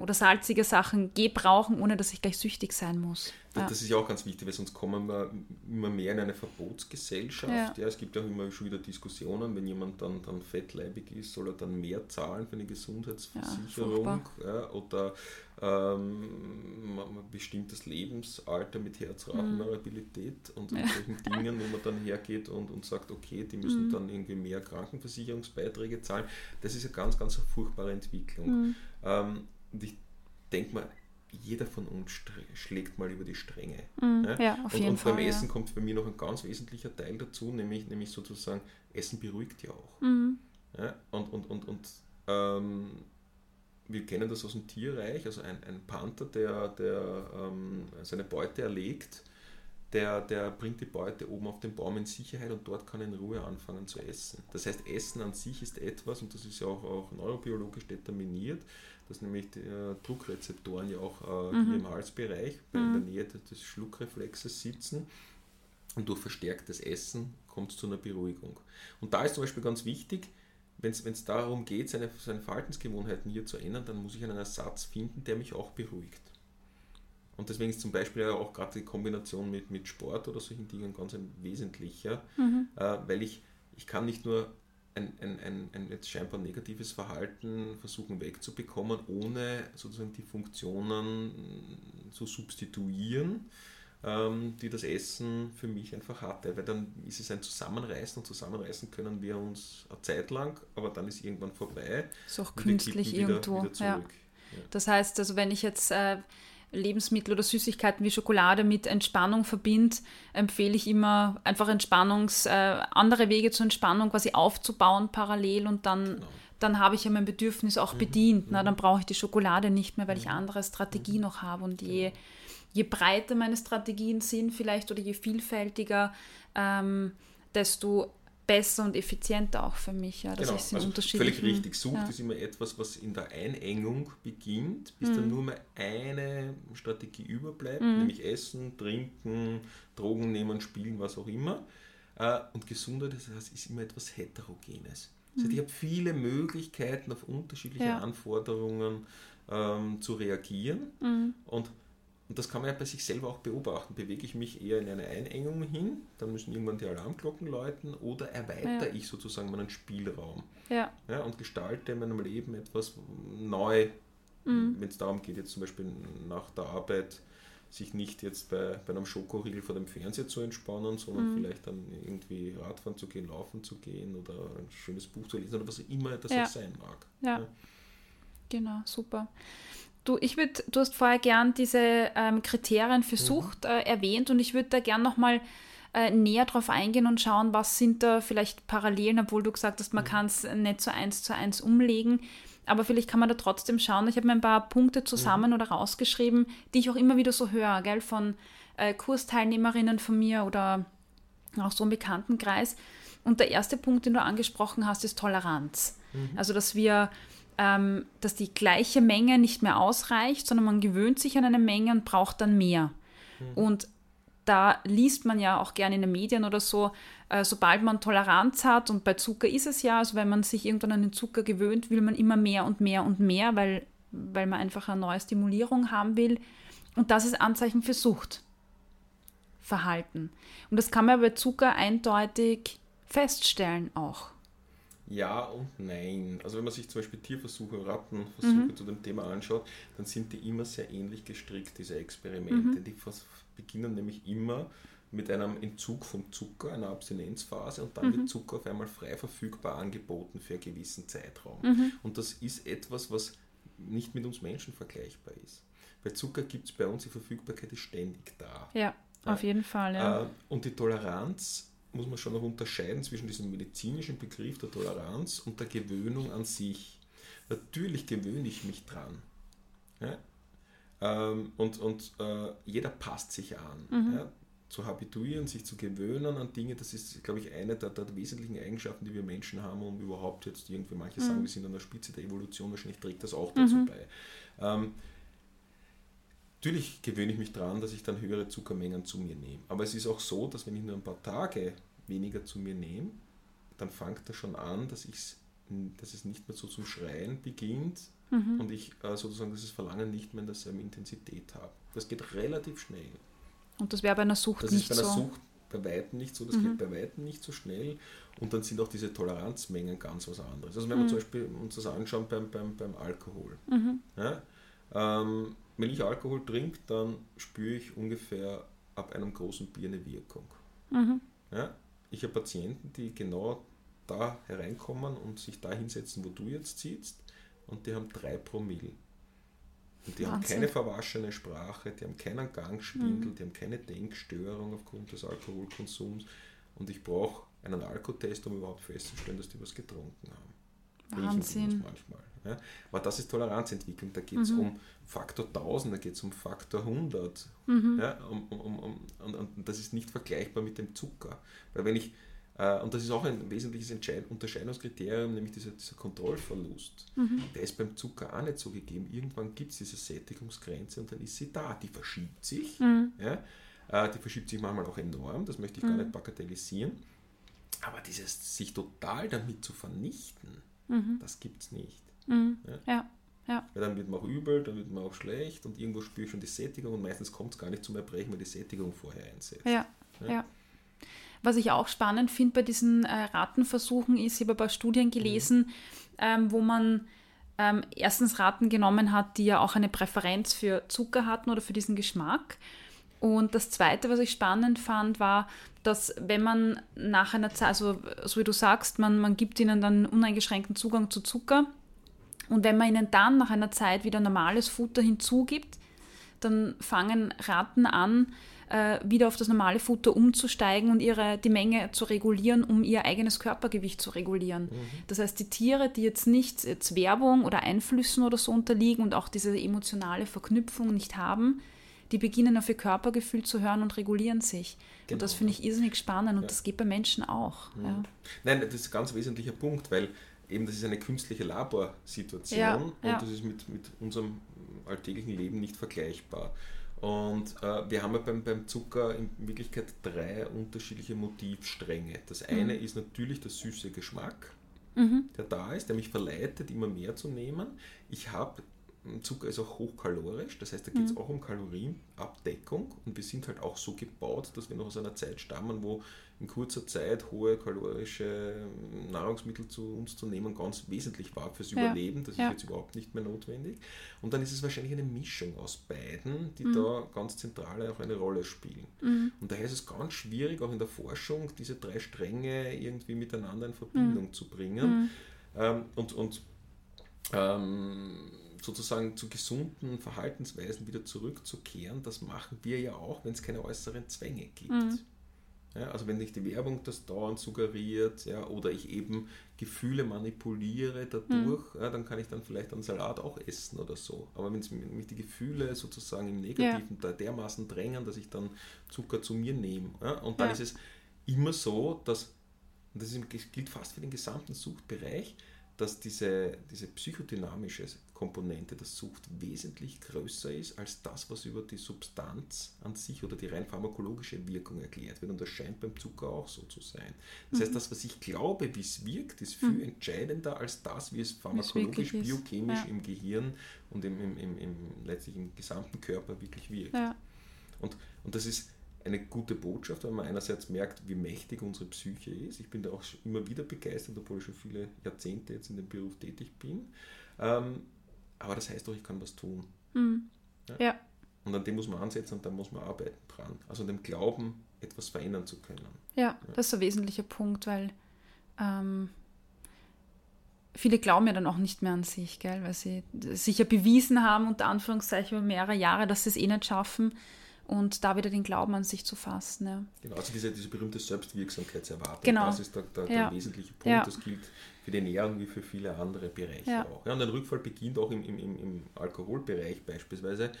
oder salzige Sachen gebrauchen, ohne dass ich gleich süchtig sein muss. Das ist ja auch ganz wichtig, weil sonst kommen wir immer mehr in eine Verbotsgesellschaft. Ja. Ja, es gibt auch immer schon wieder Diskussionen, wenn jemand dann fettleibig ist, soll er dann mehr zahlen für eine Gesundheitsversicherung oder ein bestimmtes Lebensalter mit Herzratenvariabilität und solchen Dingen, wo man dann hergeht und sagt, okay, die müssen dann irgendwie mehr Krankenversicherungsbeiträge zahlen. Das ist eine ganz, ganz furchtbare Entwicklung. Und ich denke mal, jeder von uns schlägt mal über die Stränge. Ja, auf jeden Fall, beim Essen kommt bei mir noch ein ganz wesentlicher Teil dazu, nämlich sozusagen, Essen beruhigt ja auch. Ja, und wir kennen das aus dem Tierreich, also ein Panther, der seine Beute erlegt, der bringt die Beute oben auf den Baum in Sicherheit und dort kann er in Ruhe anfangen zu essen. Das heißt, Essen an sich ist etwas, und das ist ja auch neurobiologisch determiniert, dass nämlich die Druckrezeptoren ja auch hier im Halsbereich in der Nähe des Schluckreflexes sitzen. Und durch verstärktes Essen kommt es zu einer Beruhigung. Und da ist zum Beispiel ganz wichtig, wenn es darum geht, seine Verhaltensgewohnheiten hier zu ändern, dann muss ich einen Ersatz finden, der mich auch beruhigt. Und deswegen ist zum Beispiel auch gerade die Kombination mit Sport oder solchen Dingen ganz ein wesentlicher, weil ich kann nicht nur ein jetzt scheinbar negatives Verhalten versuchen wegzubekommen, ohne sozusagen die Funktionen zu substituieren, die das Essen für mich einfach hatte. Weil dann ist es ein Zusammenreißen, und zusammenreißen können wir uns eine Zeit lang, aber dann ist irgendwann vorbei. Ist auch künstlich irgendwo. Wieder ja. Ja. Das heißt, also wenn ich jetzt Lebensmittel oder Süßigkeiten wie Schokolade mit Entspannung verbinde, empfehle ich immer einfach andere Wege zur Entspannung quasi aufzubauen parallel, und dann habe ich ja mein Bedürfnis auch bedient. Na, dann brauche ich die Schokolade nicht mehr, weil ich andere Strategien noch habe, und je breiter meine Strategien sind vielleicht oder je vielfältiger, desto besser und effizienter auch für mich. Ja, dass genau, ich also völlig richtig. Sucht ist immer etwas, was in der Einengung beginnt, bis dann nur mehr eine Strategie überbleibt, nämlich Essen, Trinken, Drogen nehmen, Spielen, was auch immer. Und Gesundheit, das heißt, ist immer etwas Heterogenes. Das heißt, ich habe viele Möglichkeiten, auf unterschiedliche Anforderungen zu reagieren. Und das kann man ja bei sich selber auch beobachten. Bewege ich mich eher in eine Einengung hin, dann müssen irgendwann die Alarmglocken läuten, oder erweitere ich sozusagen meinen Spielraum und gestalte in meinem Leben etwas neu, wenn es darum geht, jetzt zum Beispiel nach der Arbeit sich nicht jetzt bei einem Schokoriegel vor dem Fernseher zu entspannen, sondern vielleicht dann irgendwie Radfahren zu gehen, laufen zu gehen oder ein schönes Buch zu lesen oder was immer das auch sein mag. Ja. Ja. Genau, super. Du hast vorher gern diese Kriterien für Sucht erwähnt, und ich würde da gern nochmal näher drauf eingehen und schauen, was sind da vielleicht Parallelen, obwohl du gesagt hast, man kann es nicht zu eins umlegen, aber vielleicht kann man da trotzdem schauen. Ich habe mir ein paar Punkte zusammen oder rausgeschrieben, die ich auch immer wieder so höre, gell, von Kursteilnehmerinnen von mir oder auch so im Bekanntenkreis. Und der erste Punkt, den du angesprochen hast, ist Toleranz. Also, dass die gleiche Menge nicht mehr ausreicht, sondern man gewöhnt sich an eine Menge und braucht dann mehr. Und da liest man ja auch gerne in den Medien oder so, sobald man Toleranz hat, und bei Zucker ist es ja, also wenn man sich irgendwann an den Zucker gewöhnt, will man immer mehr und mehr und mehr, weil man einfach eine neue Stimulierung haben will. Und das ist Anzeichen für Suchtverhalten. Und das kann man bei Zucker eindeutig feststellen auch. Ja und nein. Also wenn man sich zum Beispiel Tierversuche, Rattenversuche zu dem Thema anschaut, dann sind die immer sehr ähnlich gestrickt, diese Experimente. Die beginnen nämlich immer mit einem Entzug vom Zucker, einer Abstinenzphase, und dann wird Zucker auf einmal frei verfügbar angeboten für einen gewissen Zeitraum. Und das ist etwas, was nicht mit uns Menschen vergleichbar ist. Bei Zucker gibt es bei uns, die Verfügbarkeit ist ständig da. Ja, auf jeden Fall. Ja. Und die Toleranz muss man schon noch unterscheiden zwischen diesem medizinischen Begriff der Toleranz und der Gewöhnung an sich. Natürlich gewöhne ich mich dran. Ja? Und jeder passt sich an. Ja? Zu habituieren, sich zu gewöhnen an Dinge, das ist, glaube ich, eine der wesentlichen Eigenschaften, die wir Menschen haben, um überhaupt jetzt irgendwie, manche sagen, wir sind an der Spitze der Evolution, wahrscheinlich trägt das auch dazu bei. Natürlich gewöhne ich mich daran, dass ich dann höhere Zuckermengen zu mir nehme. Aber es ist auch so, dass wenn ich nur ein paar Tage weniger zu mir nehme, dann fängt das schon an, dass es nicht mehr so zum Schreien beginnt und ich sozusagen dieses Verlangen nicht mehr in derselben Intensität habe. Das geht relativ schnell. Und das wäre bei einer Sucht nicht so? Das ist bei einer Sucht bei Weitem nicht so, das geht bei Weitem nicht so schnell. Und dann sind auch diese Toleranzmengen ganz was anderes. Also wenn wir zum Beispiel uns das anschauen beim Alkohol. Ja? Wenn ich Alkohol trinke, dann spüre ich ungefähr ab einem großen Bier eine Wirkung. Ja? Ich habe Patienten, die genau da hereinkommen und sich da hinsetzen, wo du jetzt sitzt, und die haben 3 Promille. Und die Wahnsinn. Haben keine verwaschene Sprache, die haben keinen Gangschwindel, die haben keine Denkstörung aufgrund des Alkoholkonsums, und ich brauche einen Alkotest, um überhaupt festzustellen, dass die was getrunken haben. Wahnsinn. Manchmal, ja. Aber das ist Toleranzentwicklung, da geht es um Faktor 1000, da geht es um Faktor 100. Ja, und das ist nicht vergleichbar mit dem Zucker. Weil wenn ich, und das ist auch ein wesentliches Unterscheidungskriterium, nämlich dieser Kontrollverlust, der ist beim Zucker auch nicht so gegeben. Irgendwann gibt es diese Sättigungsgrenze und dann ist sie da, die verschiebt sich. Ja, die verschiebt sich manchmal auch enorm, das möchte ich gar nicht bagatellisieren. Aber dieses sich total damit zu vernichten, das gibt es nicht. Ja. Weil dann wird man auch übel, dann wird man auch schlecht, und irgendwo spüre ich schon die Sättigung, und meistens kommt es gar nicht zum Erbrechen, weil die Sättigung vorher einsetzt. Ja. Was ich auch spannend finde bei diesen Ratenversuchen ist, ich habe ein paar Studien gelesen, wo man erstens Ratten genommen hat, die ja auch eine Präferenz für Zucker hatten oder für diesen Geschmack. Und das Zweite, was ich spannend fand, war, dass wenn man nach einer Zeit, also so wie du sagst, man gibt ihnen dann uneingeschränkten Zugang zu Zucker, und wenn man ihnen dann nach einer Zeit wieder normales Futter hinzugibt, dann fangen Ratten an, wieder auf das normale Futter umzusteigen und die Menge zu regulieren, um ihr eigenes Körpergewicht zu regulieren. Mhm. Das heißt, die Tiere, die jetzt nicht Werbung oder Einflüssen oder so unterliegen und auch diese emotionale Verknüpfung nicht haben, die beginnen auf ihr Körpergefühl zu hören und regulieren sich. Genau. Und das finde ich irrsinnig spannend und das geht bei Menschen auch. Mhm. Ja. Nein, das ist ein ganz wesentlicher Punkt, weil eben das ist eine künstliche Laborsituation und das ist mit unserem alltäglichen Leben nicht vergleichbar. Und wir haben ja beim Zucker in Wirklichkeit drei unterschiedliche Motivstränge. Das eine ist natürlich der süße Geschmack, der da ist, der mich verleitet, immer mehr zu nehmen. Zucker ist auch hochkalorisch, das heißt, da geht es auch um Kalorienabdeckung, und wir sind halt auch so gebaut, dass wir noch aus einer Zeit stammen, wo in kurzer Zeit hohe kalorische Nahrungsmittel zu uns zu nehmen ganz wesentlich war fürs Überleben, das ist jetzt überhaupt nicht mehr notwendig. Und dann ist es wahrscheinlich eine Mischung aus beiden, die da ganz zentral auch eine Rolle spielen. Und daher ist es ganz schwierig, auch in der Forschung, diese drei Stränge irgendwie miteinander in Verbindung zu bringen sozusagen zu gesunden Verhaltensweisen wieder zurückzukehren, das machen wir ja auch, wenn es keine äußeren Zwänge gibt. Ja, also wenn nicht die Werbung das dauernd suggeriert, oder ich eben Gefühle manipuliere dadurch, dann kann ich dann vielleicht einen Salat auch essen oder so. Aber wenn mich die Gefühle sozusagen im Negativen dermaßen drängen, dass ich dann Zucker zu mir nehme. Ja, und dann ist es immer so, dass, und das gilt fast für den gesamten Suchtbereich, dass diese psychodynamische Komponente der Sucht wesentlich größer ist als das, was über die Substanz an sich oder die rein pharmakologische Wirkung erklärt wird. Und das scheint beim Zucker auch so zu sein. Das heißt, das, was ich glaube, wie es wirkt, ist viel entscheidender als das, wie es pharmakologisch, biochemisch im Gehirn und letztlich im gesamten Körper wirklich wirkt. Ja. Und das ist eine gute Botschaft, weil man einerseits merkt, wie mächtig unsere Psyche ist. Ich bin da auch immer wieder begeistert, obwohl ich schon viele Jahrzehnte jetzt in dem Beruf tätig bin. Aber das heißt doch, ich kann was tun. Ja. Und an dem muss man ansetzen und da muss man arbeiten dran. Also an dem Glauben, etwas verändern zu können. Ja, das ist ein wesentlicher Punkt, weil viele glauben ja dann auch nicht mehr an sich, gell? Weil sie sich ja bewiesen haben, unter Anführungszeichen über mehrere Jahre, dass sie es eh nicht schaffen. Und da wieder den Glauben an sich zu fassen. Ja. Genau, also diese berühmte Selbstwirksamkeitserwartung, das ist der wesentliche Punkt. Ja. Das gilt für die Ernährung wie für viele andere Bereiche auch. Ja, und ein Rückfall beginnt auch im Alkoholbereich beispielsweise.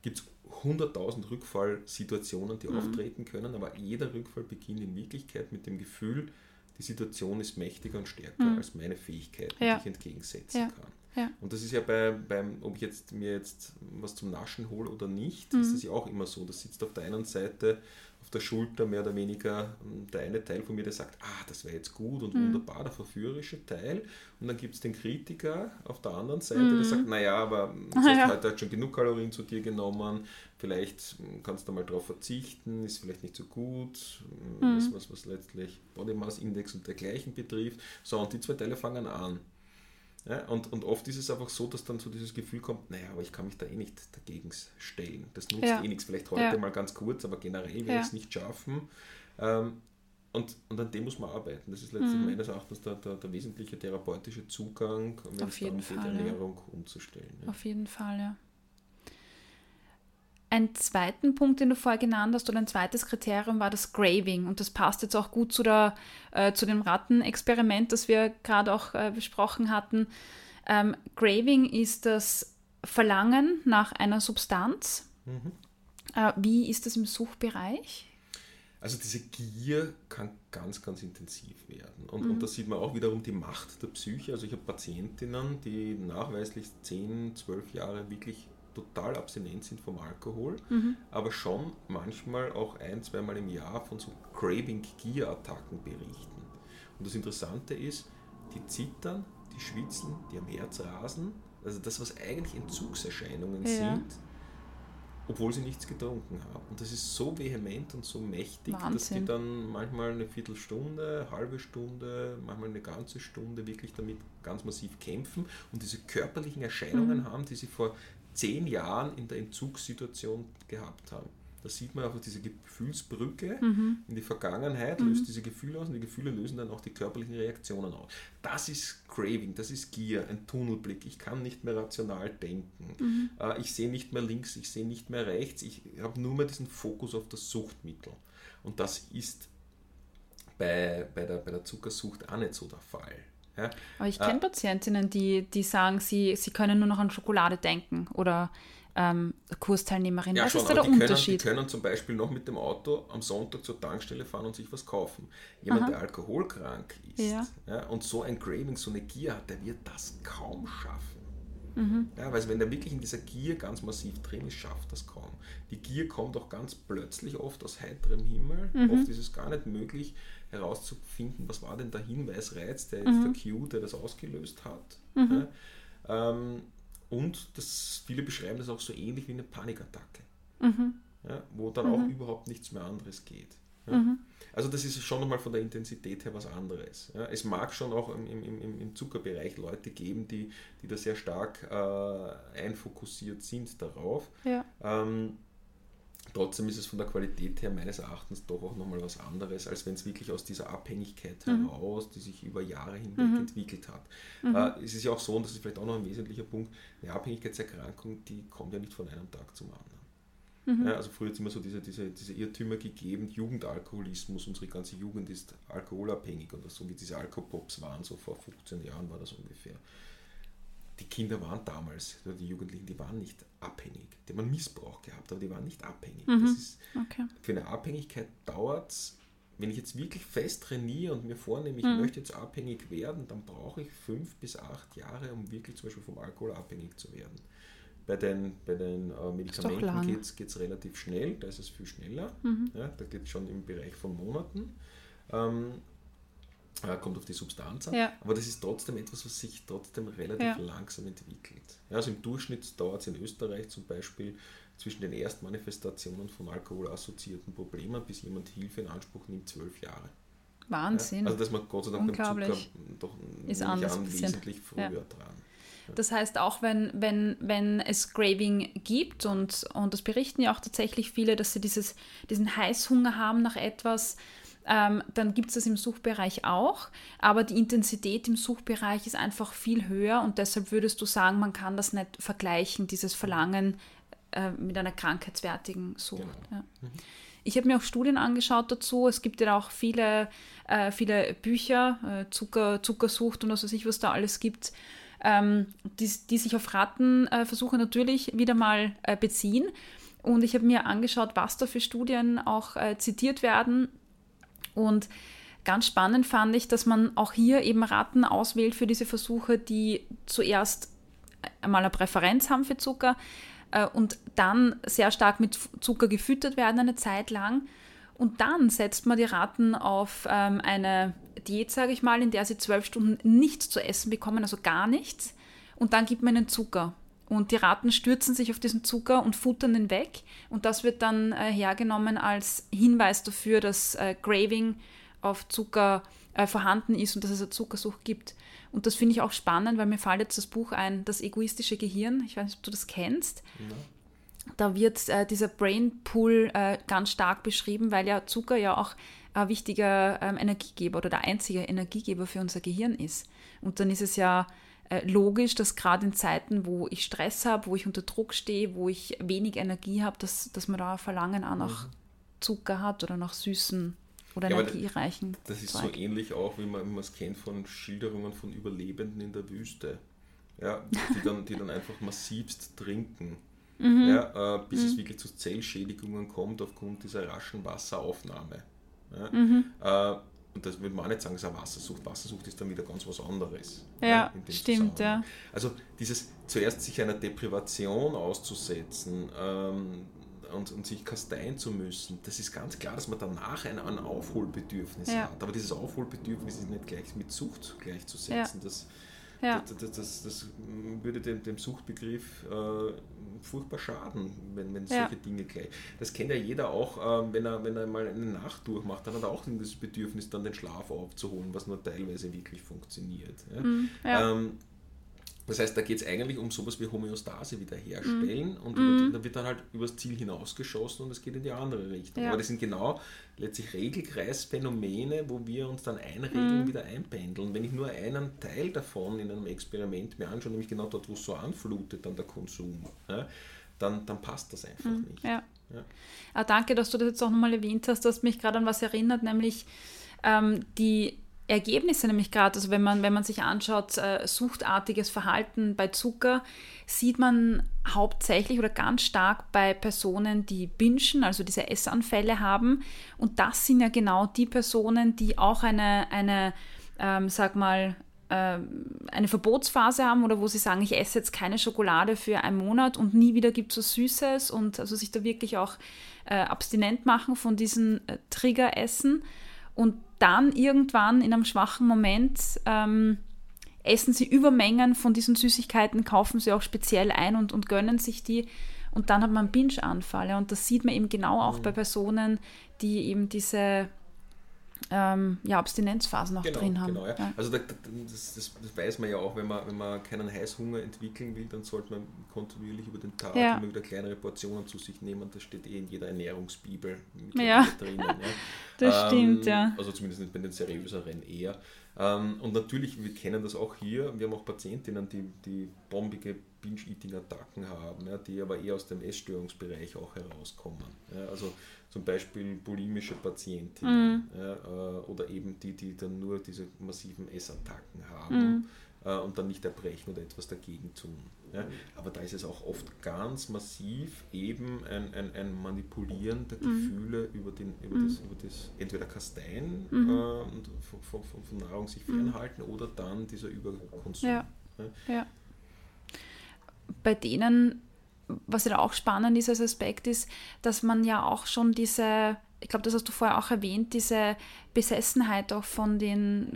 Gibt es 100.000 Rückfallsituationen, die auftreten können, aber jeder Rückfall beginnt in Wirklichkeit mit dem Gefühl, die Situation ist mächtiger und stärker als meine Fähigkeiten, die ich entgegensetzen kann. Ja. Und das ist ja beim, ob ich mir jetzt was zum Naschen hole oder nicht, ist das ja auch immer so. Das sitzt auf der einen Seite auf der Schulter mehr oder weniger der eine Teil von mir, der sagt, das wäre jetzt gut und wunderbar, der verführerische Teil. Und dann gibt es den Kritiker auf der anderen Seite, der sagt, naja, aber du hast heute halt schon genug Kalorien zu dir genommen, vielleicht kannst du mal drauf verzichten, ist vielleicht nicht so gut, was letztlich Body Mass Index und dergleichen betrifft. So, und die zwei Teile fangen an. Ja, und oft ist es einfach so, dass dann so dieses Gefühl kommt, naja, aber ich kann mich da eh nicht dagegen stellen. Das nutzt eh nichts. Vielleicht heute mal ganz kurz, aber generell werde ich es nicht schaffen. Und an dem muss man arbeiten. Das ist letztlich meines Erachtens der wesentliche therapeutische Zugang, wenn es darum geht, Ernährung umzustellen. Ja. Auf jeden Fall, ja. Ein zweiten Punkt, den du vorher genannt hast, oder ein zweites Kriterium war das Craving. Und das passt jetzt auch gut zu dem Rattenexperiment, das wir gerade auch besprochen hatten. Craving ist das Verlangen nach einer Substanz. Wie ist das im Suchtbereich? Also diese Gier kann ganz, ganz intensiv werden. Und da sieht man auch wiederum die Macht der Psyche. Also ich habe Patientinnen, die nachweislich 10, 12 Jahre wirklich total abstinent sind vom Alkohol, aber schon manchmal auch ein-, zweimal im Jahr von so Craving-Gier-Attacken berichten. Und das Interessante ist, die zittern, die schwitzen, die am Herz rasen, also das, was eigentlich Entzugserscheinungen sind, obwohl sie nichts getrunken haben. Und das ist so vehement und so mächtig, Wahnsinn, dass die dann manchmal eine Viertelstunde, halbe Stunde, manchmal eine ganze Stunde wirklich damit ganz massiv kämpfen und diese körperlichen Erscheinungen haben, die sie vor 10 Jahren in der Entzugssituation gehabt haben. Da sieht man auch diese Gefühlsbrücke in die Vergangenheit, löst diese Gefühle aus und die Gefühle lösen dann auch die körperlichen Reaktionen aus. Das ist Craving, das ist Gier, ein Tunnelblick. Ich kann nicht mehr rational denken. Ich sehe nicht mehr links, ich sehe nicht mehr rechts. Ich habe nur mehr diesen Fokus auf das Suchtmittel. Und das ist bei der Zuckersucht auch nicht so der Fall. Ja? Aber ich kenne Patientinnen, die sagen, sie können nur noch an Schokolade denken oder... Kursteilnehmerin, ja, was schon, ist da der Unterschied? Die können zum Beispiel noch mit dem Auto am Sonntag zur Tankstelle fahren und sich was kaufen. Jemand, der alkoholkrank ist und so ein Craving, so eine Gier hat, der wird das kaum schaffen. Ja, weil wenn der wirklich in dieser Gier ganz massiv drin ist, schafft das kaum. Die Gier kommt auch ganz plötzlich oft aus heiterem Himmel. Oft ist es gar nicht möglich herauszufinden, was war denn der Hinweisreiz, der jetzt der Cue, der das ausgelöst hat. Und viele beschreiben das auch so ähnlich wie eine Panikattacke, wo dann auch überhaupt nichts mehr anderes geht. Ja? Also das ist schon nochmal von der Intensität her was anderes. Ja? Es mag schon auch im Zuckerbereich Leute geben, die da sehr stark einfokussiert sind darauf. Ja. Trotzdem ist es von der Qualität her meines Erachtens doch auch nochmal was anderes, als wenn es wirklich aus dieser Abhängigkeit heraus, die sich über Jahre hinweg entwickelt hat. Es ist ja auch so, und das ist vielleicht auch noch ein wesentlicher Punkt, eine Abhängigkeitserkrankung, die kommt ja nicht von einem Tag zum anderen. Ja, also früher hat es immer so diese Irrtümer gegeben, Jugendalkoholismus, unsere ganze Jugend ist alkoholabhängig oder so, wie diese Alkopops waren, so vor 15 Jahren war das ungefähr. Die Kinder waren damals, oder die Jugendlichen, die waren nicht abhängig. Die haben einen Missbrauch gehabt, aber die waren nicht abhängig. Das ist, für eine Abhängigkeit dauert es, wenn ich jetzt wirklich fest trainiere und mir vornehme, ich möchte jetzt abhängig werden, dann brauche ich 5 bis 8 Jahre, um wirklich zum Beispiel vom Alkohol abhängig zu werden. Bei den Medikamenten geht es relativ schnell, da ist es viel schneller. Ja, da geht es schon im Bereich von Monaten. Kommt auf die Substanz an, aber das ist trotzdem etwas, was sich trotzdem relativ langsam entwickelt. Ja, also im Durchschnitt dauert es in Österreich zum Beispiel zwischen den Erstmanifestationen von alkoholassoziierten Problemen, bis jemand Hilfe in Anspruch nimmt, 12 Jahre. Wahnsinn. Ja, also dass man Gott sei Dank beim Zucker doch ist anders wesentlich früher dran. Ja. Das heißt, auch wenn es Craving gibt, und das berichten ja auch tatsächlich viele, dass sie diesen Heißhunger haben nach etwas, dann gibt es das im Suchtbereich auch, aber die Intensität im Suchtbereich ist einfach viel höher, und deshalb würdest du sagen, man kann das nicht vergleichen, dieses Verlangen mit einer krankheitswertigen Sucht. Genau. Ja. Ich habe mir auch Studien angeschaut dazu, es gibt ja auch viele Bücher, Zuckersucht und was weiß ich, was da alles gibt, die sich auf Rattenversuche natürlich wieder mal beziehen, und ich habe mir angeschaut, was da für Studien auch zitiert werden. Und ganz spannend fand ich, dass man auch hier eben Ratten auswählt für diese Versuche, die zuerst einmal eine Präferenz haben für Zucker und dann sehr stark mit Zucker gefüttert werden eine Zeit lang. Und dann setzt man die Ratten auf eine Diät, sage ich mal, in der sie 12 Stunden nichts zu essen bekommen, also gar nichts. Und dann gibt man ihnen Zucker. Und die Ratten stürzen sich auf diesen Zucker und futtern ihn weg. Und das wird dann hergenommen als Hinweis dafür, dass Craving auf Zucker vorhanden ist und dass es eine Zuckersucht gibt. Und das finde ich auch spannend, weil mir fällt jetzt das Buch ein, Das egoistische Gehirn. Ich weiß nicht, ob du das kennst. Ja. Da wird dieser Brain Pool ganz stark beschrieben, weil ja Zucker ja auch ein wichtiger Energiegeber oder der einzige Energiegeber für unser Gehirn ist. Und dann ist es ja logisch, dass gerade in Zeiten, wo ich Stress habe, wo ich unter Druck stehe, wo ich wenig Energie habe, dass man da Verlangen auch nach Zucker hat oder nach süßen oder energiereichen. Das ist so ähnlich auch, wie man es kennt von Schilderungen von Überlebenden in der Wüste, ja, die dann einfach massivst trinken, ja, bis es wirklich zu Zellschädigungen kommt aufgrund dieser raschen Wasseraufnahme. Ja. Und das würde man auch nicht sagen, es ist eine Wassersucht. Wassersucht ist dann wieder ganz was anderes. Ja, stimmt, ja. Also dieses zuerst sich einer Deprivation auszusetzen und sich kasteien zu müssen, das ist ganz klar, dass man danach ein Aufholbedürfnis hat. Aber dieses Aufholbedürfnis ist nicht gleich mit Sucht gleichzusetzen. Ja. Das Ja. Das würde dem Suchtbegriff furchtbar schaden, wenn solche Dinge gleich. Das kennt ja jeder auch, wenn er mal eine Nacht durchmacht, dann hat er auch das Bedürfnis, dann den Schlaf aufzuholen, was nur teilweise wirklich funktioniert. Ja? Ja. Das heißt, da geht es eigentlich um sowas wie Homöostase wiederherstellen und da wird dann halt übers Ziel hinausgeschossen und es geht in die andere Richtung. Ja. Aber das sind genau letztlich Regelkreisphänomene, wo wir uns dann einregeln, wieder einpendeln. Wenn ich nur einen Teil davon in einem Experiment mir anschaue, nämlich genau dort, wo es so anflutet, dann der Konsum, ja, dann passt das einfach nicht. Ja. Ja. Ah, danke, dass du das jetzt auch nochmal erwähnt hast. Du hast mich gerade an was erinnert, nämlich die Ergebnisse nämlich gerade, also wenn man sich anschaut, suchtartiges Verhalten bei Zucker, sieht man hauptsächlich oder ganz stark bei Personen, die bingen, also diese Essanfälle haben. Und das sind ja genau die Personen, die auch eine Verbotsphase haben oder wo sie sagen, ich esse jetzt keine Schokolade für einen Monat und nie wieder gibt es so Süßes und also sich da wirklich auch abstinent machen von diesen Triggeressen. Und dann irgendwann in einem schwachen Moment essen sie Übermengen von diesen Süßigkeiten, kaufen sie auch speziell ein und gönnen sich die. Und dann hat man Binge-Anfälle. Und das sieht man eben genau auch bei Personen, die eben diese Abstinenzphasen auch drin haben. Genau, ja. Also das weiß man ja auch, wenn man keinen Heißhunger entwickeln will, dann sollte man kontinuierlich über den Tag immer wieder kleinere Portionen zu sich nehmen. Das steht in jeder Ernährungsbibel drinnen. Ja. Das stimmt, ja. Also zumindest nicht bei den seriöseren eher. Und natürlich, wir kennen das auch hier, wir haben auch Patientinnen, die bombige Binge-Eating-Attacken haben, ja, die aber eher aus dem Essstörungsbereich auch herauskommen. Ja, also zum Beispiel bulimische Patientinnen oder eben die dann nur diese massiven Essattacken haben und dann nicht erbrechen oder etwas dagegen tun. Ja. Aber da ist es auch oft ganz massiv eben ein Manipulieren der Gefühle über das entweder Kasteien und von Nahrung sich fernhalten oder dann dieser Überkonsum. Ja. Ja. Bei denen, was ja auch spannend ist als Aspekt, ist, dass man ja auch schon diese, ich glaube, das hast du vorher auch erwähnt, diese Besessenheit auch von dem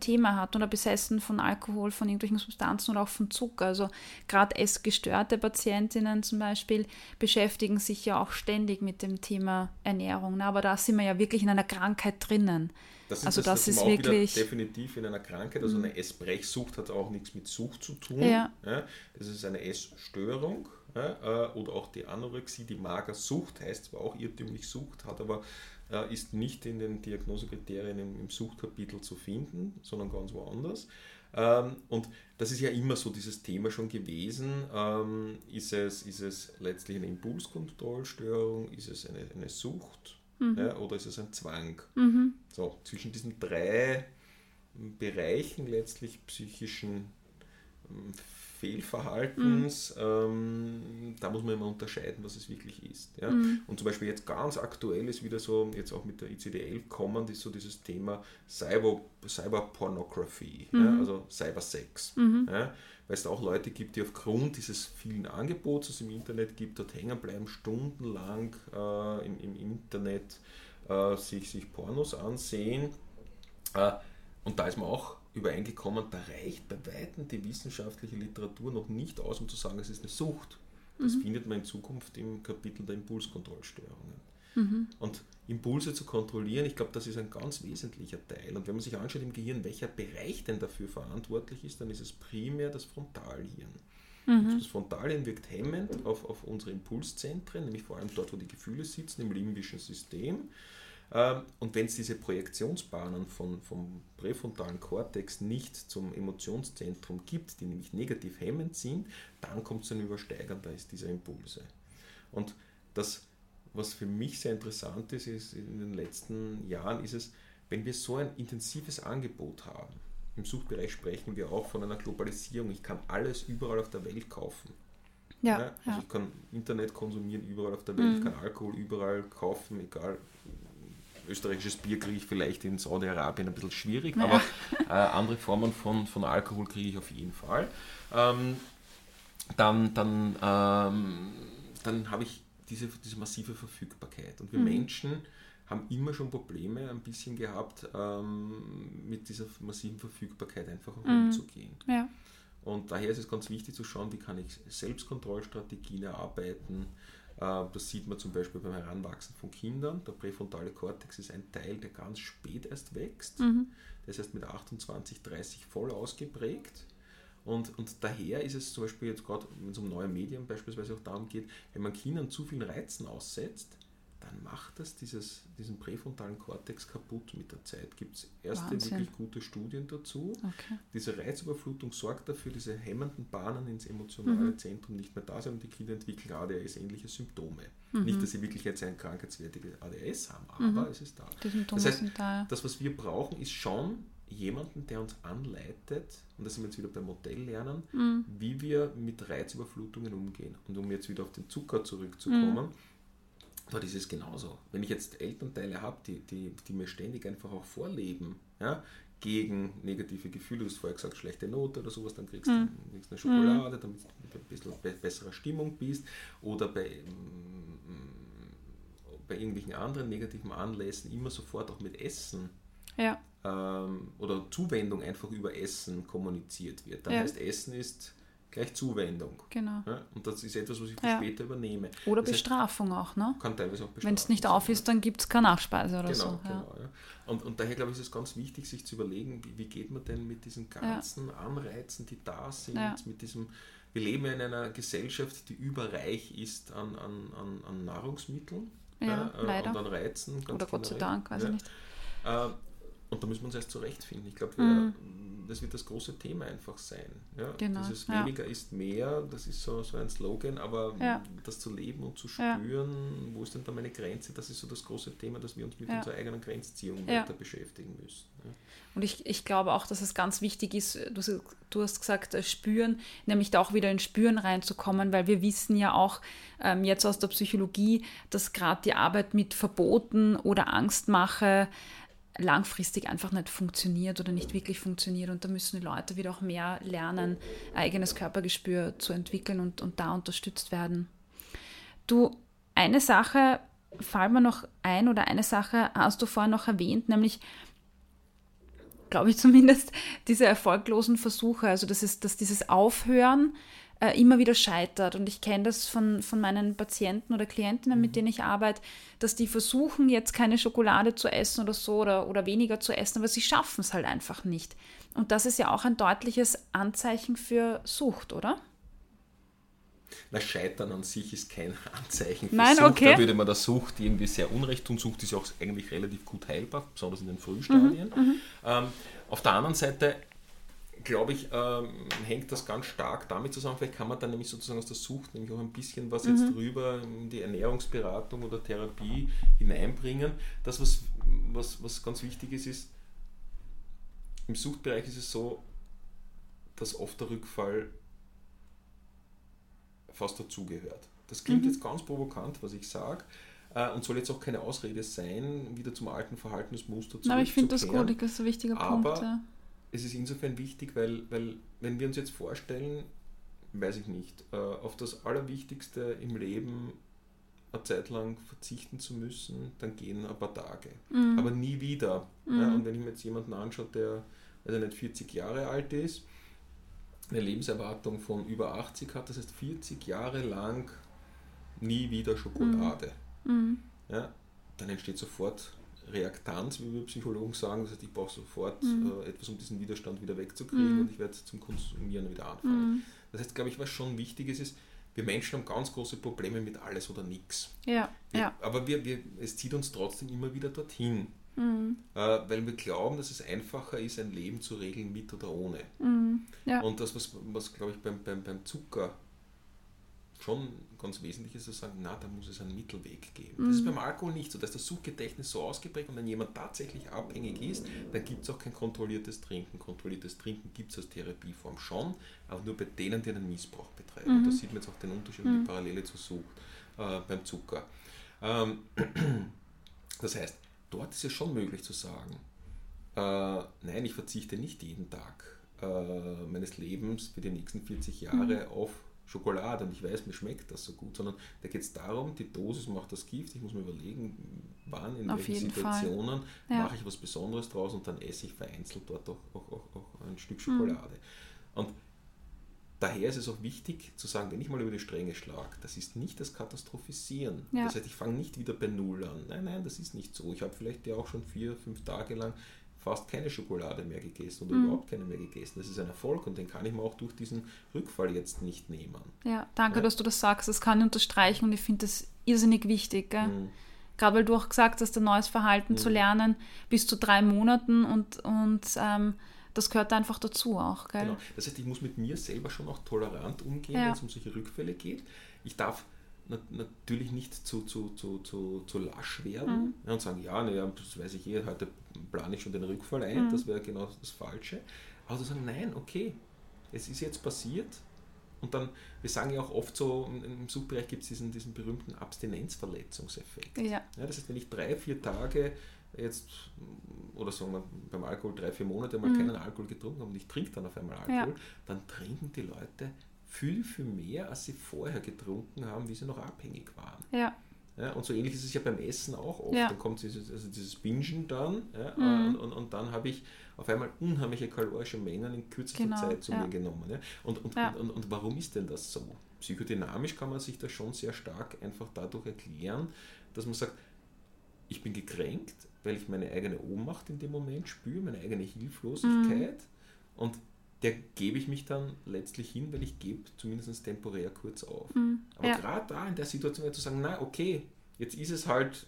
Thema hat oder besessen von Alkohol, von irgendwelchen Substanzen oder auch von Zucker. Also gerade essgestörte Patientinnen zum Beispiel beschäftigen sich ja auch ständig mit dem Thema Ernährung. Ne? Aber da sind wir ja wirklich in einer Krankheit drinnen. Das ist wirklich definitiv in einer Krankheit. Also eine Essbrechsucht hat auch nichts mit Sucht zu tun. Ja. Ja? Das ist eine Essstörung. Ja, oder auch die Anorexie, die Magersucht, heißt zwar auch irrtümlich Sucht, hat aber ist nicht in den Diagnosekriterien im Suchtkapitel zu finden, sondern ganz woanders. Und das ist ja immer so dieses Thema schon gewesen. Ist es letztlich eine Impulskontrollstörung, ist es eine Sucht oder ist es ein Zwang? Mhm. So, zwischen diesen drei Bereichen letztlich psychischen Fehlverhaltens, da muss man immer unterscheiden, was es wirklich ist. Ja? Und zum Beispiel jetzt ganz aktuell ist wieder so, jetzt auch mit der ICD-11 kommend, ist so dieses Thema Cyberpornography, ja? Also Cybersex. Ja? Weil es da auch Leute gibt, die aufgrund dieses vielen Angebots, das es im Internet gibt, dort hängen bleiben, stundenlang im Internet sich Pornos ansehen. Und da ist man auch übereingekommen, da reicht bei Weitem die wissenschaftliche Literatur noch nicht aus, um zu sagen, es ist eine Sucht. Das findet man in Zukunft im Kapitel der Impulskontrollstörungen. Und Impulse zu kontrollieren, ich glaube, das ist ein ganz wesentlicher Teil. Und wenn man sich anschaut im Gehirn, welcher Bereich denn dafür verantwortlich ist, dann ist es primär das Frontalhirn. Also das Frontalhirn wirkt hemmend auf unsere Impulszentren, nämlich vor allem dort, wo die Gefühle sitzen, im limbischen System. Und wenn es diese Projektionsbahnen vom präfrontalen Kortex nicht zum Emotionszentrum gibt, die nämlich negativ hemmend sind, dann kommt es zu einem Übersteigern dieser Impulse. Und das, was für mich sehr interessant ist, ist in den letzten Jahren, ist es, wenn wir so ein intensives Angebot haben, im Suchtbereich sprechen wir auch von einer Globalisierung, ich kann alles überall auf der Welt kaufen. Ja, ja, also ich kann Internet konsumieren überall auf der Welt, ich kann Alkohol überall kaufen, egal. Österreichisches Bier kriege ich vielleicht in Saudi-Arabien ein bisschen schwierig, aber andere Formen von Alkohol kriege ich auf jeden Fall. Dann habe ich diese massive Verfügbarkeit. Und wir Menschen haben immer schon Probleme ein bisschen gehabt, mit dieser massiven Verfügbarkeit einfach umzugehen. Ja. Und daher ist es ganz wichtig zu schauen, wie kann ich Selbstkontrollstrategien erarbeiten. Das sieht man zum Beispiel beim Heranwachsen von Kindern. Der präfrontale Kortex ist ein Teil, der ganz spät erst wächst. Mhm. Das heißt mit 28, 30 voll ausgeprägt. Und daher ist es zum Beispiel jetzt gerade, wenn es um neue Medien beispielsweise auch darum geht, wenn man Kindern zu vielen Reizen aussetzt, dann macht das diesen präfrontalen Kortex kaputt mit der Zeit. Gibt es erste Wahnsinn. Wirklich gute Studien dazu. Okay. Diese Reizüberflutung sorgt dafür, diese hemmenden Bahnen ins emotionale Zentrum nicht mehr da sind und die Kinder entwickeln ADHS-ähnliche Symptome. Mhm. Nicht, dass sie wirklich jetzt ein krankheitswertiges ADHS haben, aber es ist da. Die Symptome das heißt, sind da, ja. Das, was wir brauchen, ist schon jemanden, der uns anleitet, und da sind wir jetzt wieder beim Modelllernen, wie wir mit Reizüberflutungen umgehen. Und um jetzt wieder auf den Zucker zurückzukommen, dort ist es genauso. Wenn ich jetzt Elternteile habe, die mir ständig einfach auch vorleben, ja, gegen negative Gefühle, du hast vorher gesagt, schlechte Note oder sowas, dann kriegst du eine Schokolade, damit du ein bisschen besserer Stimmung bist, oder bei irgendwelchen anderen negativen Anlässen immer sofort auch mit Essen, ja, oder Zuwendung einfach über Essen kommuniziert wird. Das heißt, Essen ist gleich Zuwendung. Genau. Ja, und das ist etwas, was ich später übernehme. Oder das Bestrafung heißt, auch, ne? Kann teilweise auch Bestrafung. Wenn es nicht auf ist, dann gibt es keine Nachspeise oder genau, so. Genau, ja. Und daher, glaube ich, ist es ganz wichtig, sich zu überlegen, wie geht man denn mit diesen ganzen Anreizen, die da sind, mit diesem... Wir leben ja in einer Gesellschaft, die überreich ist an Nahrungsmitteln leider. Und an Reizen. Ganz oder generell. Gott sei Dank, weiß ich nicht. Und da müssen wir uns erst zurechtfinden. Ich glaube, das wird das große Thema einfach sein. Ja? Genau, dieses weniger ist mehr, das ist so ein Slogan, aber das zu leben und zu spüren, wo ist denn da meine Grenze, das ist so das große Thema, dass wir uns mit unserer eigenen Grenzziehung weiter beschäftigen müssen. Ja? Und ich glaube auch, dass es ganz wichtig ist, du hast gesagt, spüren, nämlich da auch wieder in Spüren reinzukommen, weil wir wissen ja auch jetzt aus der Psychologie, dass gerade die Arbeit mit Verboten oder Angstmache langfristig einfach nicht funktioniert oder nicht wirklich funktioniert, und da müssen die Leute wieder auch mehr lernen, eigenes Körpergespür zu entwickeln und da unterstützt werden. Du, eine Sache fällt mir noch ein, oder eine Sache hast du vorher noch erwähnt, nämlich, glaube ich zumindest, diese erfolglosen Versuche, also dass dieses Aufhören immer wieder scheitert. Und ich kenne das von meinen Patienten oder Klientinnen, mit denen ich arbeite, dass die versuchen, jetzt keine Schokolade zu essen oder so oder weniger zu essen, aber sie schaffen es halt einfach nicht. Und das ist ja auch ein deutliches Anzeichen für Sucht, oder? Na, Scheitern an sich ist kein Anzeichen für Sucht. Okay. Da würde man der Sucht irgendwie sehr unrecht tun. Sucht ist ja auch eigentlich relativ gut heilbar, besonders in den Frühstadien. Auf der anderen Seite glaube ich, hängt das ganz stark damit zusammen, vielleicht kann man dann nämlich sozusagen aus der Sucht nämlich auch ein bisschen was jetzt drüber in die Ernährungsberatung oder Therapie hineinbringen. Das, was ganz wichtig ist, ist, im Suchtbereich ist es so, dass oft der Rückfall fast dazugehört. Das klingt jetzt ganz provokant, was ich sage, und soll jetzt auch keine Ausrede sein, wieder zum alten Verhaltensmuster zurückzukehren. Aber ich finde das gut, das ist ein wichtiger Punkt, ja. Es ist insofern wichtig, weil wenn wir uns jetzt vorstellen, weiß ich nicht, auf das Allerwichtigste im Leben eine Zeit lang verzichten zu müssen, dann gehen ein paar Tage, aber nie wieder. Ja, und wenn ich mir jetzt jemanden anschaue, der also nicht 40 Jahre alt ist, eine Lebenserwartung von über 80 hat, das heißt 40 Jahre lang nie wieder Schokolade, ja, dann entsteht sofort Reaktanz, wie wir Psychologen sagen, das heißt, ich brauche sofort etwas, um diesen Widerstand wieder wegzukriegen, und ich werde zum Konsumieren wieder anfangen. Das heißt, glaube ich, was schon wichtig ist, wir Menschen haben ganz große Probleme mit alles oder nichts. Aber es zieht uns trotzdem immer wieder dorthin, weil wir glauben, dass es einfacher ist, ein Leben zu regeln mit oder ohne. Und das, was glaube ich beim Zucker schon ganz wesentlich ist, zu sagen, na, da muss es einen Mittelweg geben. Das ist beim Alkohol nicht so, dass das Suchtgedächtnis so ausgeprägt, und wenn jemand tatsächlich abhängig ist, dann gibt es auch kein kontrolliertes Trinken. Kontrolliertes Trinken gibt es als Therapieform schon, aber nur bei denen, die einen Missbrauch betreiben. Und da sieht man jetzt auch den Unterschied und die Parallele zur Sucht beim Zucker. Das heißt, dort ist es schon möglich zu sagen, nein, ich verzichte nicht jeden Tag meines Lebens für die nächsten 40 Jahre auf Schokolade, und ich weiß, mir schmeckt das so gut, sondern da geht es darum, die Dosis macht das Gift, ich muss mir überlegen, wann, in welchen Situationen mache ich was Besonderes draus, und dann esse ich vereinzelt dort auch ein Stück Schokolade. Und daher ist es auch wichtig zu sagen, wenn ich mal über die Stränge schlage, das ist nicht das Katastrophisieren. Ja. Das heißt, ich fange nicht wieder bei Null an. Nein, nein, das ist nicht so. Ich habe vielleicht ja auch schon 4-5 Tage lang fast keine Schokolade mehr gegessen oder überhaupt keine mehr gegessen. Das ist ein Erfolg und den kann ich mir auch durch diesen Rückfall jetzt nicht nehmen. Ja, danke, dass du das sagst. Das kann ich unterstreichen und ich finde das irrsinnig wichtig. Gell? Mhm. Gerade weil du auch gesagt hast, ein neues Verhalten zu lernen, bis zu 3 Monaten und das gehört einfach dazu auch. Gell? Genau. Das heißt, ich muss mit mir selber schon auch tolerant umgehen, wenn es um solche Rückfälle geht. Ich darf natürlich nicht zu lasch werden und sagen, das weiß ich heute plane ich schon den Rückfall ein, das wäre genau das Falsche. Aber zu sagen, nein, okay, es ist jetzt passiert. Und dann, wir sagen ja auch oft so, im Suchtbereich gibt es diesen berühmten Abstinenzverletzungseffekt. Ja. Ja, das heißt, wenn ich 3-4 Tage jetzt, oder sagen wir beim Alkohol 3-4 Monate mal keinen Alkohol getrunken habe und ich trinke dann auf einmal Alkohol, dann trinken die Leute viel, viel mehr, als sie vorher getrunken haben, wie sie noch abhängig waren. Ja. Ja, und so ähnlich ist es ja beim Essen auch oft. Ja. Dann kommt dieses Bingen dann und dann habe ich auf einmal unheimliche kalorische Mengen in kürzester Zeit zu mir genommen. Ja. Und warum ist denn das so? Psychodynamisch kann man sich das schon sehr stark einfach dadurch erklären, dass man sagt, ich bin gekränkt, weil ich meine eigene Ohnmacht in dem Moment spüre, meine eigene Hilflosigkeit und der gebe ich mich dann letztlich hin, weil ich gebe zumindest temporär kurz auf. Aber gerade da in der Situation zu sagen, na okay, jetzt ist es halt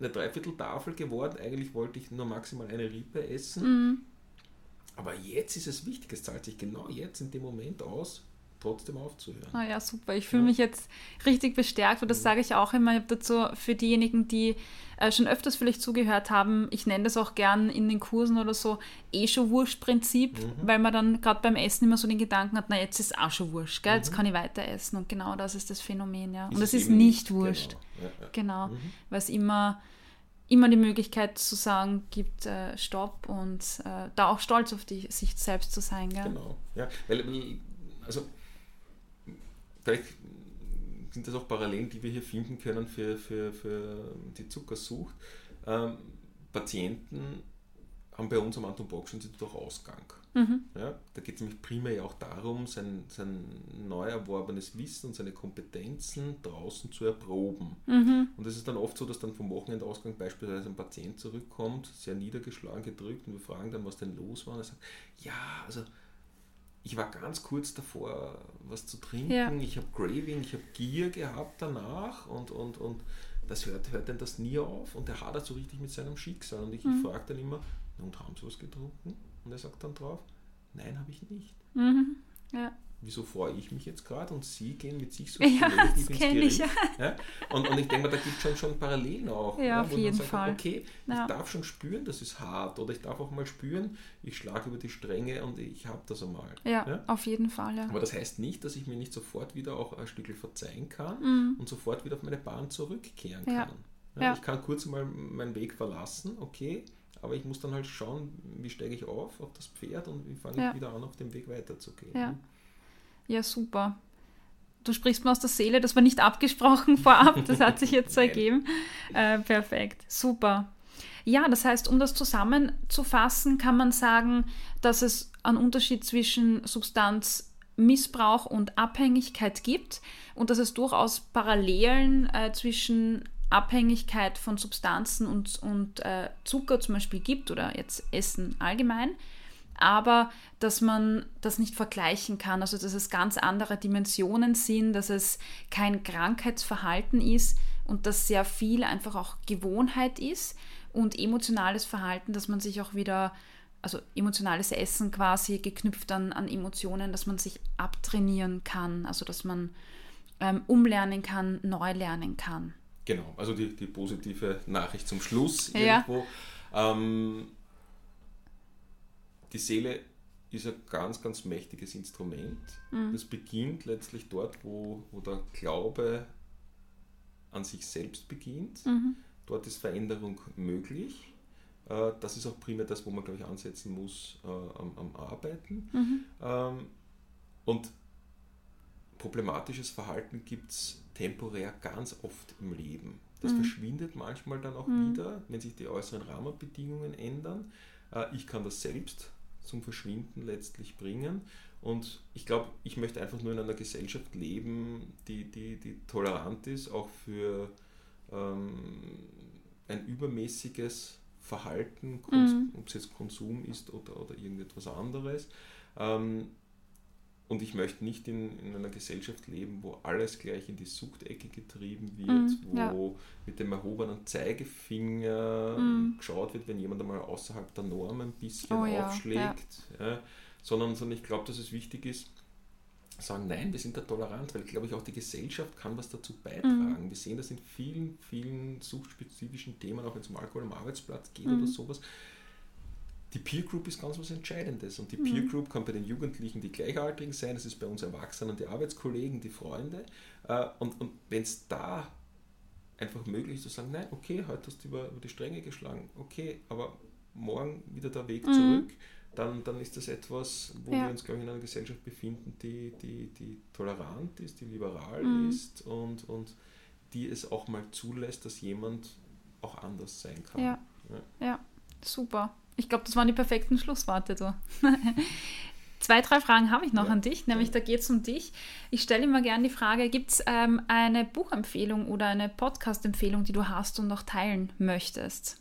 eine 3/4 Tafel geworden, eigentlich wollte ich nur maximal eine Rippe essen, aber jetzt ist es wichtig, es zahlt sich genau jetzt in dem Moment aus, trotzdem aufzuhören. Ah ja, super. Ich fühle mich jetzt richtig bestärkt und das sage ich auch immer. Ich habe dazu für diejenigen, die schon öfters vielleicht zugehört haben, ich nenne das auch gern in den Kursen oder so, Escho-Wurscht-Prinzip, weil man dann gerade beim Essen immer so den Gedanken hat, na jetzt ist es auch schon wurscht, gell? Jetzt kann ich weiter essen und genau das ist das Phänomen. Ja. Und es ist nicht wurscht. Genau, weil es immer die Möglichkeit zu sagen, gibt Stopp und da auch stolz auf sich selbst zu sein. Gell? Genau, ja, weil also vielleicht sind das auch Parallelen, die wir hier finden können für die Zuckersucht. Patienten haben bei uns am Anton-Proksch-Institut auch Ausgang. Ja, da geht es nämlich primär ja auch darum, sein neu erworbenes Wissen und seine Kompetenzen draußen zu erproben. Und es ist dann oft so, dass dann vom Wochenendausgang beispielsweise ein Patient zurückkommt, sehr niedergeschlagen, gedrückt und wir fragen dann, was denn los war. Und er sagt, ich war ganz kurz davor, was zu trinken, ich habe Craving, ich habe Gier gehabt danach und das hört denn das nie auf und er hadert so richtig mit seinem Schicksal und ich frage dann immer, und haben Sie was getrunken? Und er sagt dann drauf, nein, habe ich nicht. Wieso freue ich mich jetzt gerade und Sie gehen mit sich so negativ ins Gericht. Ja? Und ich denke mal, da gibt es schon Parallelen auch. Ja, auf jeden Fall. Okay, ich darf schon spüren, das ist hart. Oder ich darf auch mal spüren, ich schlage über die Stränge und ich habe das einmal. Ja, auf jeden Fall. Ja. Aber das heißt nicht, dass ich mir nicht sofort wieder auch ein Stückchen verzeihen kann und sofort wieder auf meine Bahn zurückkehren kann. Ich kann kurz mal meinen Weg verlassen, okay, aber ich muss dann halt schauen, wie steige ich auf das Pferd und wie fange ich wieder an, auf dem Weg weiterzugehen. Ja, super. Du sprichst mir aus der Seele, das war nicht abgesprochen vorab, das hat sich jetzt so ergeben. Perfekt, super. Ja, das heißt, um das zusammenzufassen, kann man sagen, dass es einen Unterschied zwischen Substanzmissbrauch und Abhängigkeit gibt und dass es durchaus Parallelen zwischen Abhängigkeit von Substanzen und Zucker zum Beispiel gibt oder jetzt Essen allgemein. Aber dass man das nicht vergleichen kann, also dass es ganz andere Dimensionen sind, dass es kein Krankheitsverhalten ist und dass sehr viel einfach auch Gewohnheit ist und emotionales Verhalten, dass man sich auch wieder, also emotionales Essen quasi geknüpft an Emotionen, dass man sich abtrainieren kann, also dass man umlernen kann, neu lernen kann. Genau, also die positive Nachricht zum Schluss irgendwo. Die Seele ist ein ganz, ganz mächtiges Instrument. Das beginnt letztlich dort, wo der Glaube an sich selbst beginnt. Dort ist Veränderung möglich. Das ist auch primär das, wo man, glaube ich, ansetzen muss am Arbeiten. Und problematisches Verhalten gibt es temporär ganz oft im Leben. Das verschwindet manchmal dann auch wieder, wenn sich die äußeren Rahmenbedingungen ändern. Ich kann das selbst zum Verschwinden letztlich bringen. Und ich glaube, ich möchte einfach nur in einer Gesellschaft leben, die tolerant ist, auch für ein übermäßiges Verhalten, ob es jetzt Konsum ist oder irgendetwas anderes. Und ich möchte nicht in einer Gesellschaft leben, wo alles gleich in die Suchtecke getrieben wird, wo mit dem erhobenen Zeigefinger geschaut wird, wenn jemand einmal außerhalb der Norm ein bisschen aufschlägt. Ja. Ja. Sondern ich glaube, dass es wichtig ist, sagen, nein, wir sind da tolerant, weil, glaube ich, auch die Gesellschaft kann was dazu beitragen. Wir sehen das in vielen, vielen suchtspezifischen Themen, auch wenn es um Alkohol am Arbeitsplatz geht oder sowas. Die Peer Group ist ganz was Entscheidendes und die Peer Group kann bei den Jugendlichen die Gleichaltrigen sein, es ist bei uns Erwachsenen die Arbeitskollegen, die Freunde und wenn es da einfach möglich ist zu sagen, nein, okay, heute hast du über die Stränge geschlagen, okay, aber morgen wieder der Weg zurück, dann ist das etwas, wo wir uns, glaube ich, in einer Gesellschaft befinden, die tolerant ist, die liberal ist und die es auch mal zulässt, dass jemand auch anders sein kann. Ja. Super. Ich glaube, das waren die perfekten Schlussworte. Du. 2, 3 Fragen habe ich noch an dich, nämlich da geht es um dich. Ich stelle immer gerne die Frage, gibt es eine Buchempfehlung oder eine Podcast-Empfehlung, die du hast und noch teilen möchtest?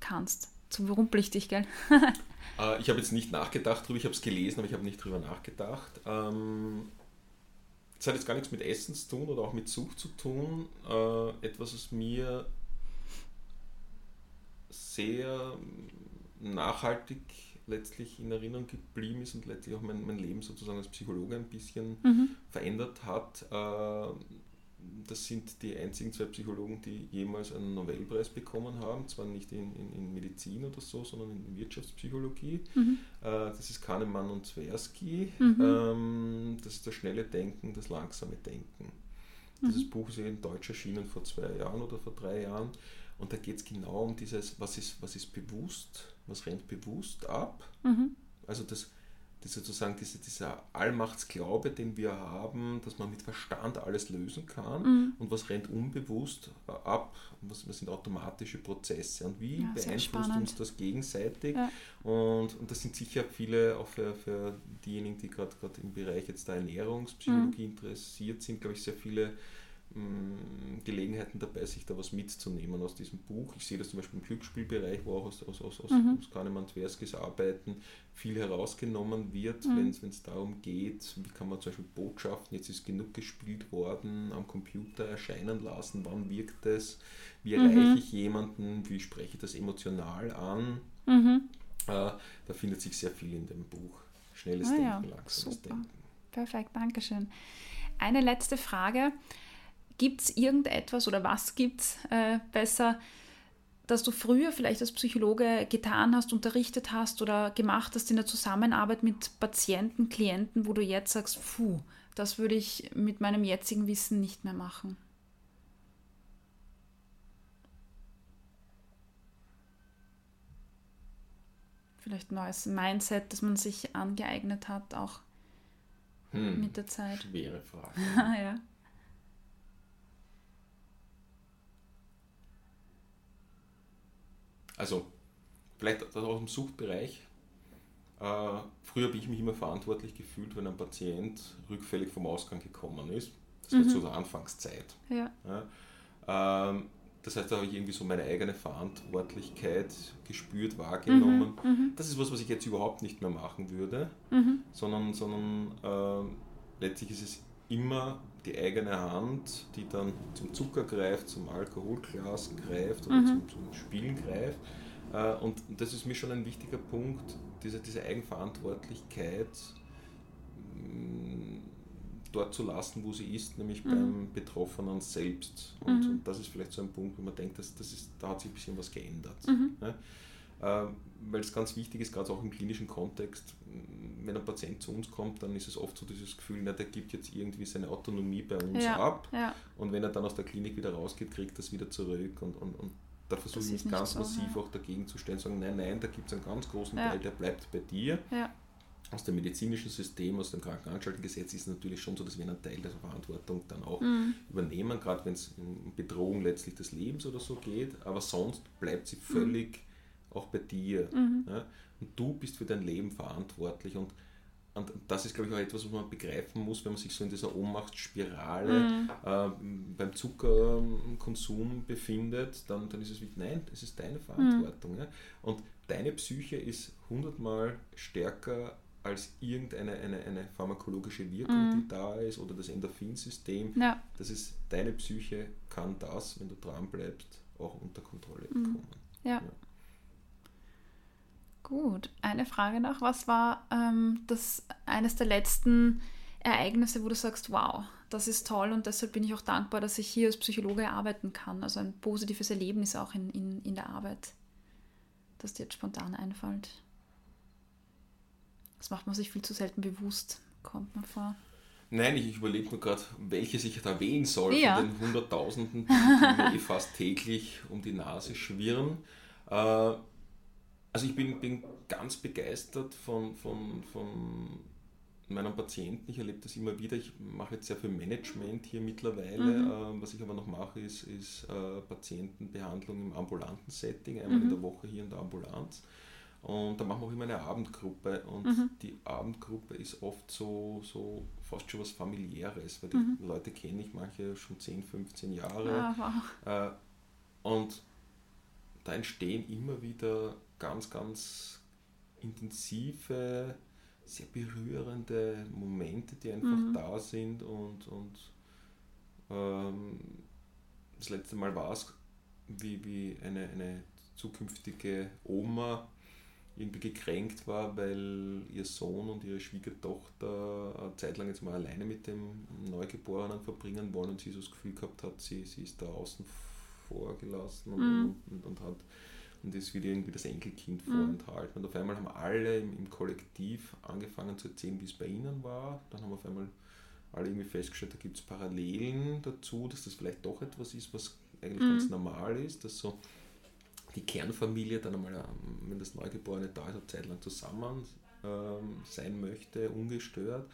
Kannst. Zu rumpel ich dich, gell? Ich habe jetzt nicht nachgedacht drüber, ich habe es gelesen, aber ich habe nicht drüber nachgedacht. Es hat jetzt gar nichts mit Essen zu tun oder auch mit Sucht zu tun. Etwas, was mir sehr nachhaltig letztlich in Erinnerung geblieben ist und letztlich auch mein Leben sozusagen als Psychologe ein bisschen verändert hat. Das sind die einzigen 2 Psychologen, die jemals einen Nobelpreis bekommen haben, zwar nicht in Medizin oder so, sondern in Wirtschaftspsychologie. Das ist Kahneman und Tversky. Das ist das schnelle Denken, das langsame Denken. Dieses Buch ist in Deutsch erschienen vor 2 Jahren oder vor 3 Jahren. Und da geht es genau um dieses, was ist bewusst, was rennt bewusst ab. Also das sozusagen dieser Allmachtsglaube, den wir haben, dass man mit Verstand alles lösen kann. Und was rennt unbewusst ab, und was sind automatische Prozesse. Und wie beeinflusst uns das gegenseitig? Ja. Und das sind sicher viele, auch für diejenigen, die gerade im Bereich jetzt der Ernährungspsychologie interessiert sind, glaube ich, sehr viele Gelegenheiten dabei, sich da was mitzunehmen aus diesem Buch. Ich sehe das zum Beispiel im Glücksspielbereich, wo auch aus Kahneman-Tverskys Arbeiten viel herausgenommen wird, wenn es darum geht, wie kann man zum Beispiel Botschaften, jetzt ist genug gespielt worden, am Computer erscheinen lassen, wann wirkt es, wie erreiche ich jemanden, wie spreche ich das emotional an. Da findet sich sehr viel in dem Buch. Schnelles Denken, langsames Denken. Perfekt, dankeschön. Eine letzte Frage. Gibt es irgendetwas oder was gibt es besser, das du früher vielleicht als Psychologe getan hast, unterrichtet hast oder gemacht hast in der Zusammenarbeit mit Patienten, Klienten, wo du jetzt sagst, das würde ich mit meinem jetzigen Wissen nicht mehr machen? Vielleicht ein neues Mindset, das man sich angeeignet hat, auch mit der Zeit. Schwere Frage. Ja. Also, vielleicht aus dem Suchtbereich. Früher habe ich mich immer verantwortlich gefühlt, wenn ein Patient rückfällig vom Ausgang gekommen ist. Das war zu der Anfangszeit. Ja. Das heißt, da habe ich irgendwie so meine eigene Verantwortlichkeit gespürt, wahrgenommen. Das ist was ich jetzt überhaupt nicht mehr machen würde, sondern letztlich ist es immer die eigene Hand, die dann zum Zucker greift, zum Alkoholglas greift oder zum Spielen greift. Und das ist mir schon ein wichtiger Punkt, diese Eigenverantwortlichkeit dort zu lassen, wo sie ist, nämlich beim Betroffenen selbst. Und das ist vielleicht so ein Punkt, wo man denkt, da hat sich ein bisschen was geändert. Weil es ganz wichtig ist, gerade auch im klinischen Kontext, wenn ein Patient zu uns kommt, dann ist es oft so dieses Gefühl, der gibt jetzt irgendwie seine Autonomie bei uns ab und wenn er dann aus der Klinik wieder rausgeht, kriegt er das wieder zurück und da versuche ich mich ganz massiv auch dagegen zu stellen, sagen, nein, da gibt es einen ganz großen Teil, der bleibt bei dir. Aus dem medizinischen System, aus dem Krankenanstaltengesetz ist es natürlich schon so, dass wir einen Teil der Verantwortung dann auch übernehmen, gerade wenn es um Bedrohung letztlich des Lebens oder so geht, aber sonst bleibt sie völlig auch bei dir. Mhm. Ja? Und du bist für dein Leben verantwortlich. Und das ist, glaube ich, auch etwas, was man begreifen muss, wenn man sich so in dieser Ohnmachtsspirale beim Zuckerkonsum befindet, dann ist es wie, nein, es ist deine Verantwortung. Mhm. Ja? Und deine Psyche ist 100-mal stärker als irgendeine eine pharmakologische Wirkung, die da ist, oder das Endorphinsystem. Ja. Das ist, deine Psyche kann das, wenn du dran bleibst, auch unter Kontrolle bekommen. Ja. Ja. Gut, eine Frage noch. Was war das eines der letzten Ereignisse, wo du sagst, wow, das ist toll und deshalb bin ich auch dankbar, dass ich hier als Psychologe arbeiten kann? Also ein positives Erlebnis auch in der Arbeit, das dir jetzt spontan einfällt. Das macht man sich viel zu selten bewusst, kommt man vor. Nein, ich überlege mir gerade, welches ich da wählen soll von den Hunderttausenden, die mir fast täglich um die Nase schwirren. Also ich bin ganz begeistert von meinem Patienten. Ich erlebe das immer wieder. Ich mache jetzt sehr viel Management hier mittlerweile. Was ich aber noch mache, ist Patientenbehandlung im ambulanten Setting, einmal in der Woche hier in der Ambulanz. Und da machen wir auch immer eine Abendgruppe. Und die Abendgruppe ist oft so fast schon was Familiäres, weil die Leute kenne ich manche schon 10, 15 Jahre. Ah, wow. Und da entstehen immer wieder ganz, ganz intensive, sehr berührende Momente, die einfach da sind. Und das letzte Mal war es, wie eine zukünftige Oma irgendwie gekränkt war, weil ihr Sohn und ihre Schwiegertochter eine Zeit lang jetzt mal alleine mit dem Neugeborenen verbringen wollen und sie so das Gefühl gehabt hat, sie ist da außen vorgelassen und ist wieder irgendwie das Enkelkind vorenthalten. Und auf einmal haben alle im Kollektiv angefangen zu erzählen, wie es bei ihnen war. Dann haben wir auf einmal alle irgendwie festgestellt, da gibt es Parallelen dazu, dass das vielleicht doch etwas ist, was eigentlich ganz normal ist, dass so die Kernfamilie dann einmal, wenn das Neugeborene da ist, eine Zeit lang zusammen sein möchte, ungestört.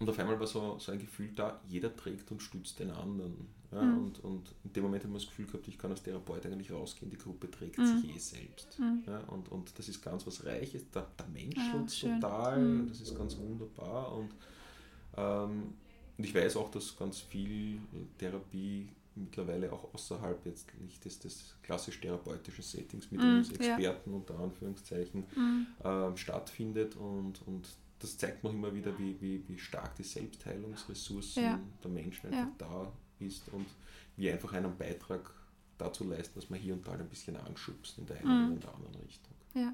Und auf einmal war so ein Gefühl da, jeder trägt und stützt den anderen. Ja? Und in dem Moment habe ich das Gefühl gehabt, ich kann als Therapeut eigentlich rausgehen, die Gruppe trägt sich eh selbst. Ja? Und das ist ganz was Reiches, der Mensch uns total, das ist ganz wunderbar. Und ich weiß auch, dass ganz viel Therapie mittlerweile auch außerhalb jetzt nicht des klassisch-therapeutischen Settings mit uns Experten unter Anführungszeichen stattfindet und das zeigt noch immer wieder, wie stark die Selbstheilungsressourcen der Menschen einfach da ist und wie einfach einen Beitrag dazu leisten, dass man hier und da ein bisschen anschubst in der einen oder anderen Richtung. Ja,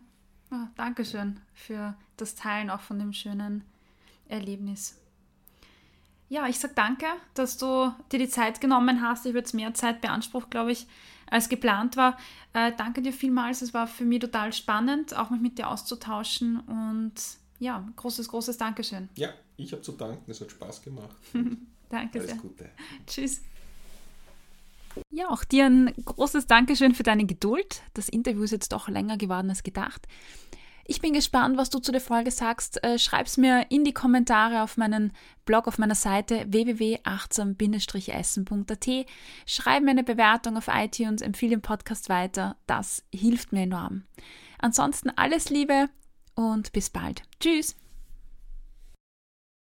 Dankeschön für das Teilen auch von dem schönen Erlebnis. Ja, ich sage danke, dass du dir die Zeit genommen hast. Ich habe jetzt mehr Zeit beansprucht, glaube ich, als geplant war. Danke dir vielmals. Es war für mich total spannend, auch mich mit dir auszutauschen. Und ja, großes Dankeschön. Ja, ich habe zu danken. Es hat Spaß gemacht. Danke sehr. Alles Gute. Tschüss. Ja, auch dir ein großes Dankeschön für deine Geduld. Das Interview ist jetzt doch länger geworden als gedacht. Ich bin gespannt, was du zu der Folge sagst. Schreib's mir in die Kommentare auf meinen Blog, auf meiner Seite www.achtsam-essen.at. Schreib mir eine Bewertung auf iTunes, empfehle den Podcast weiter. Das hilft mir enorm. Ansonsten alles Liebe und bis bald. Tschüss!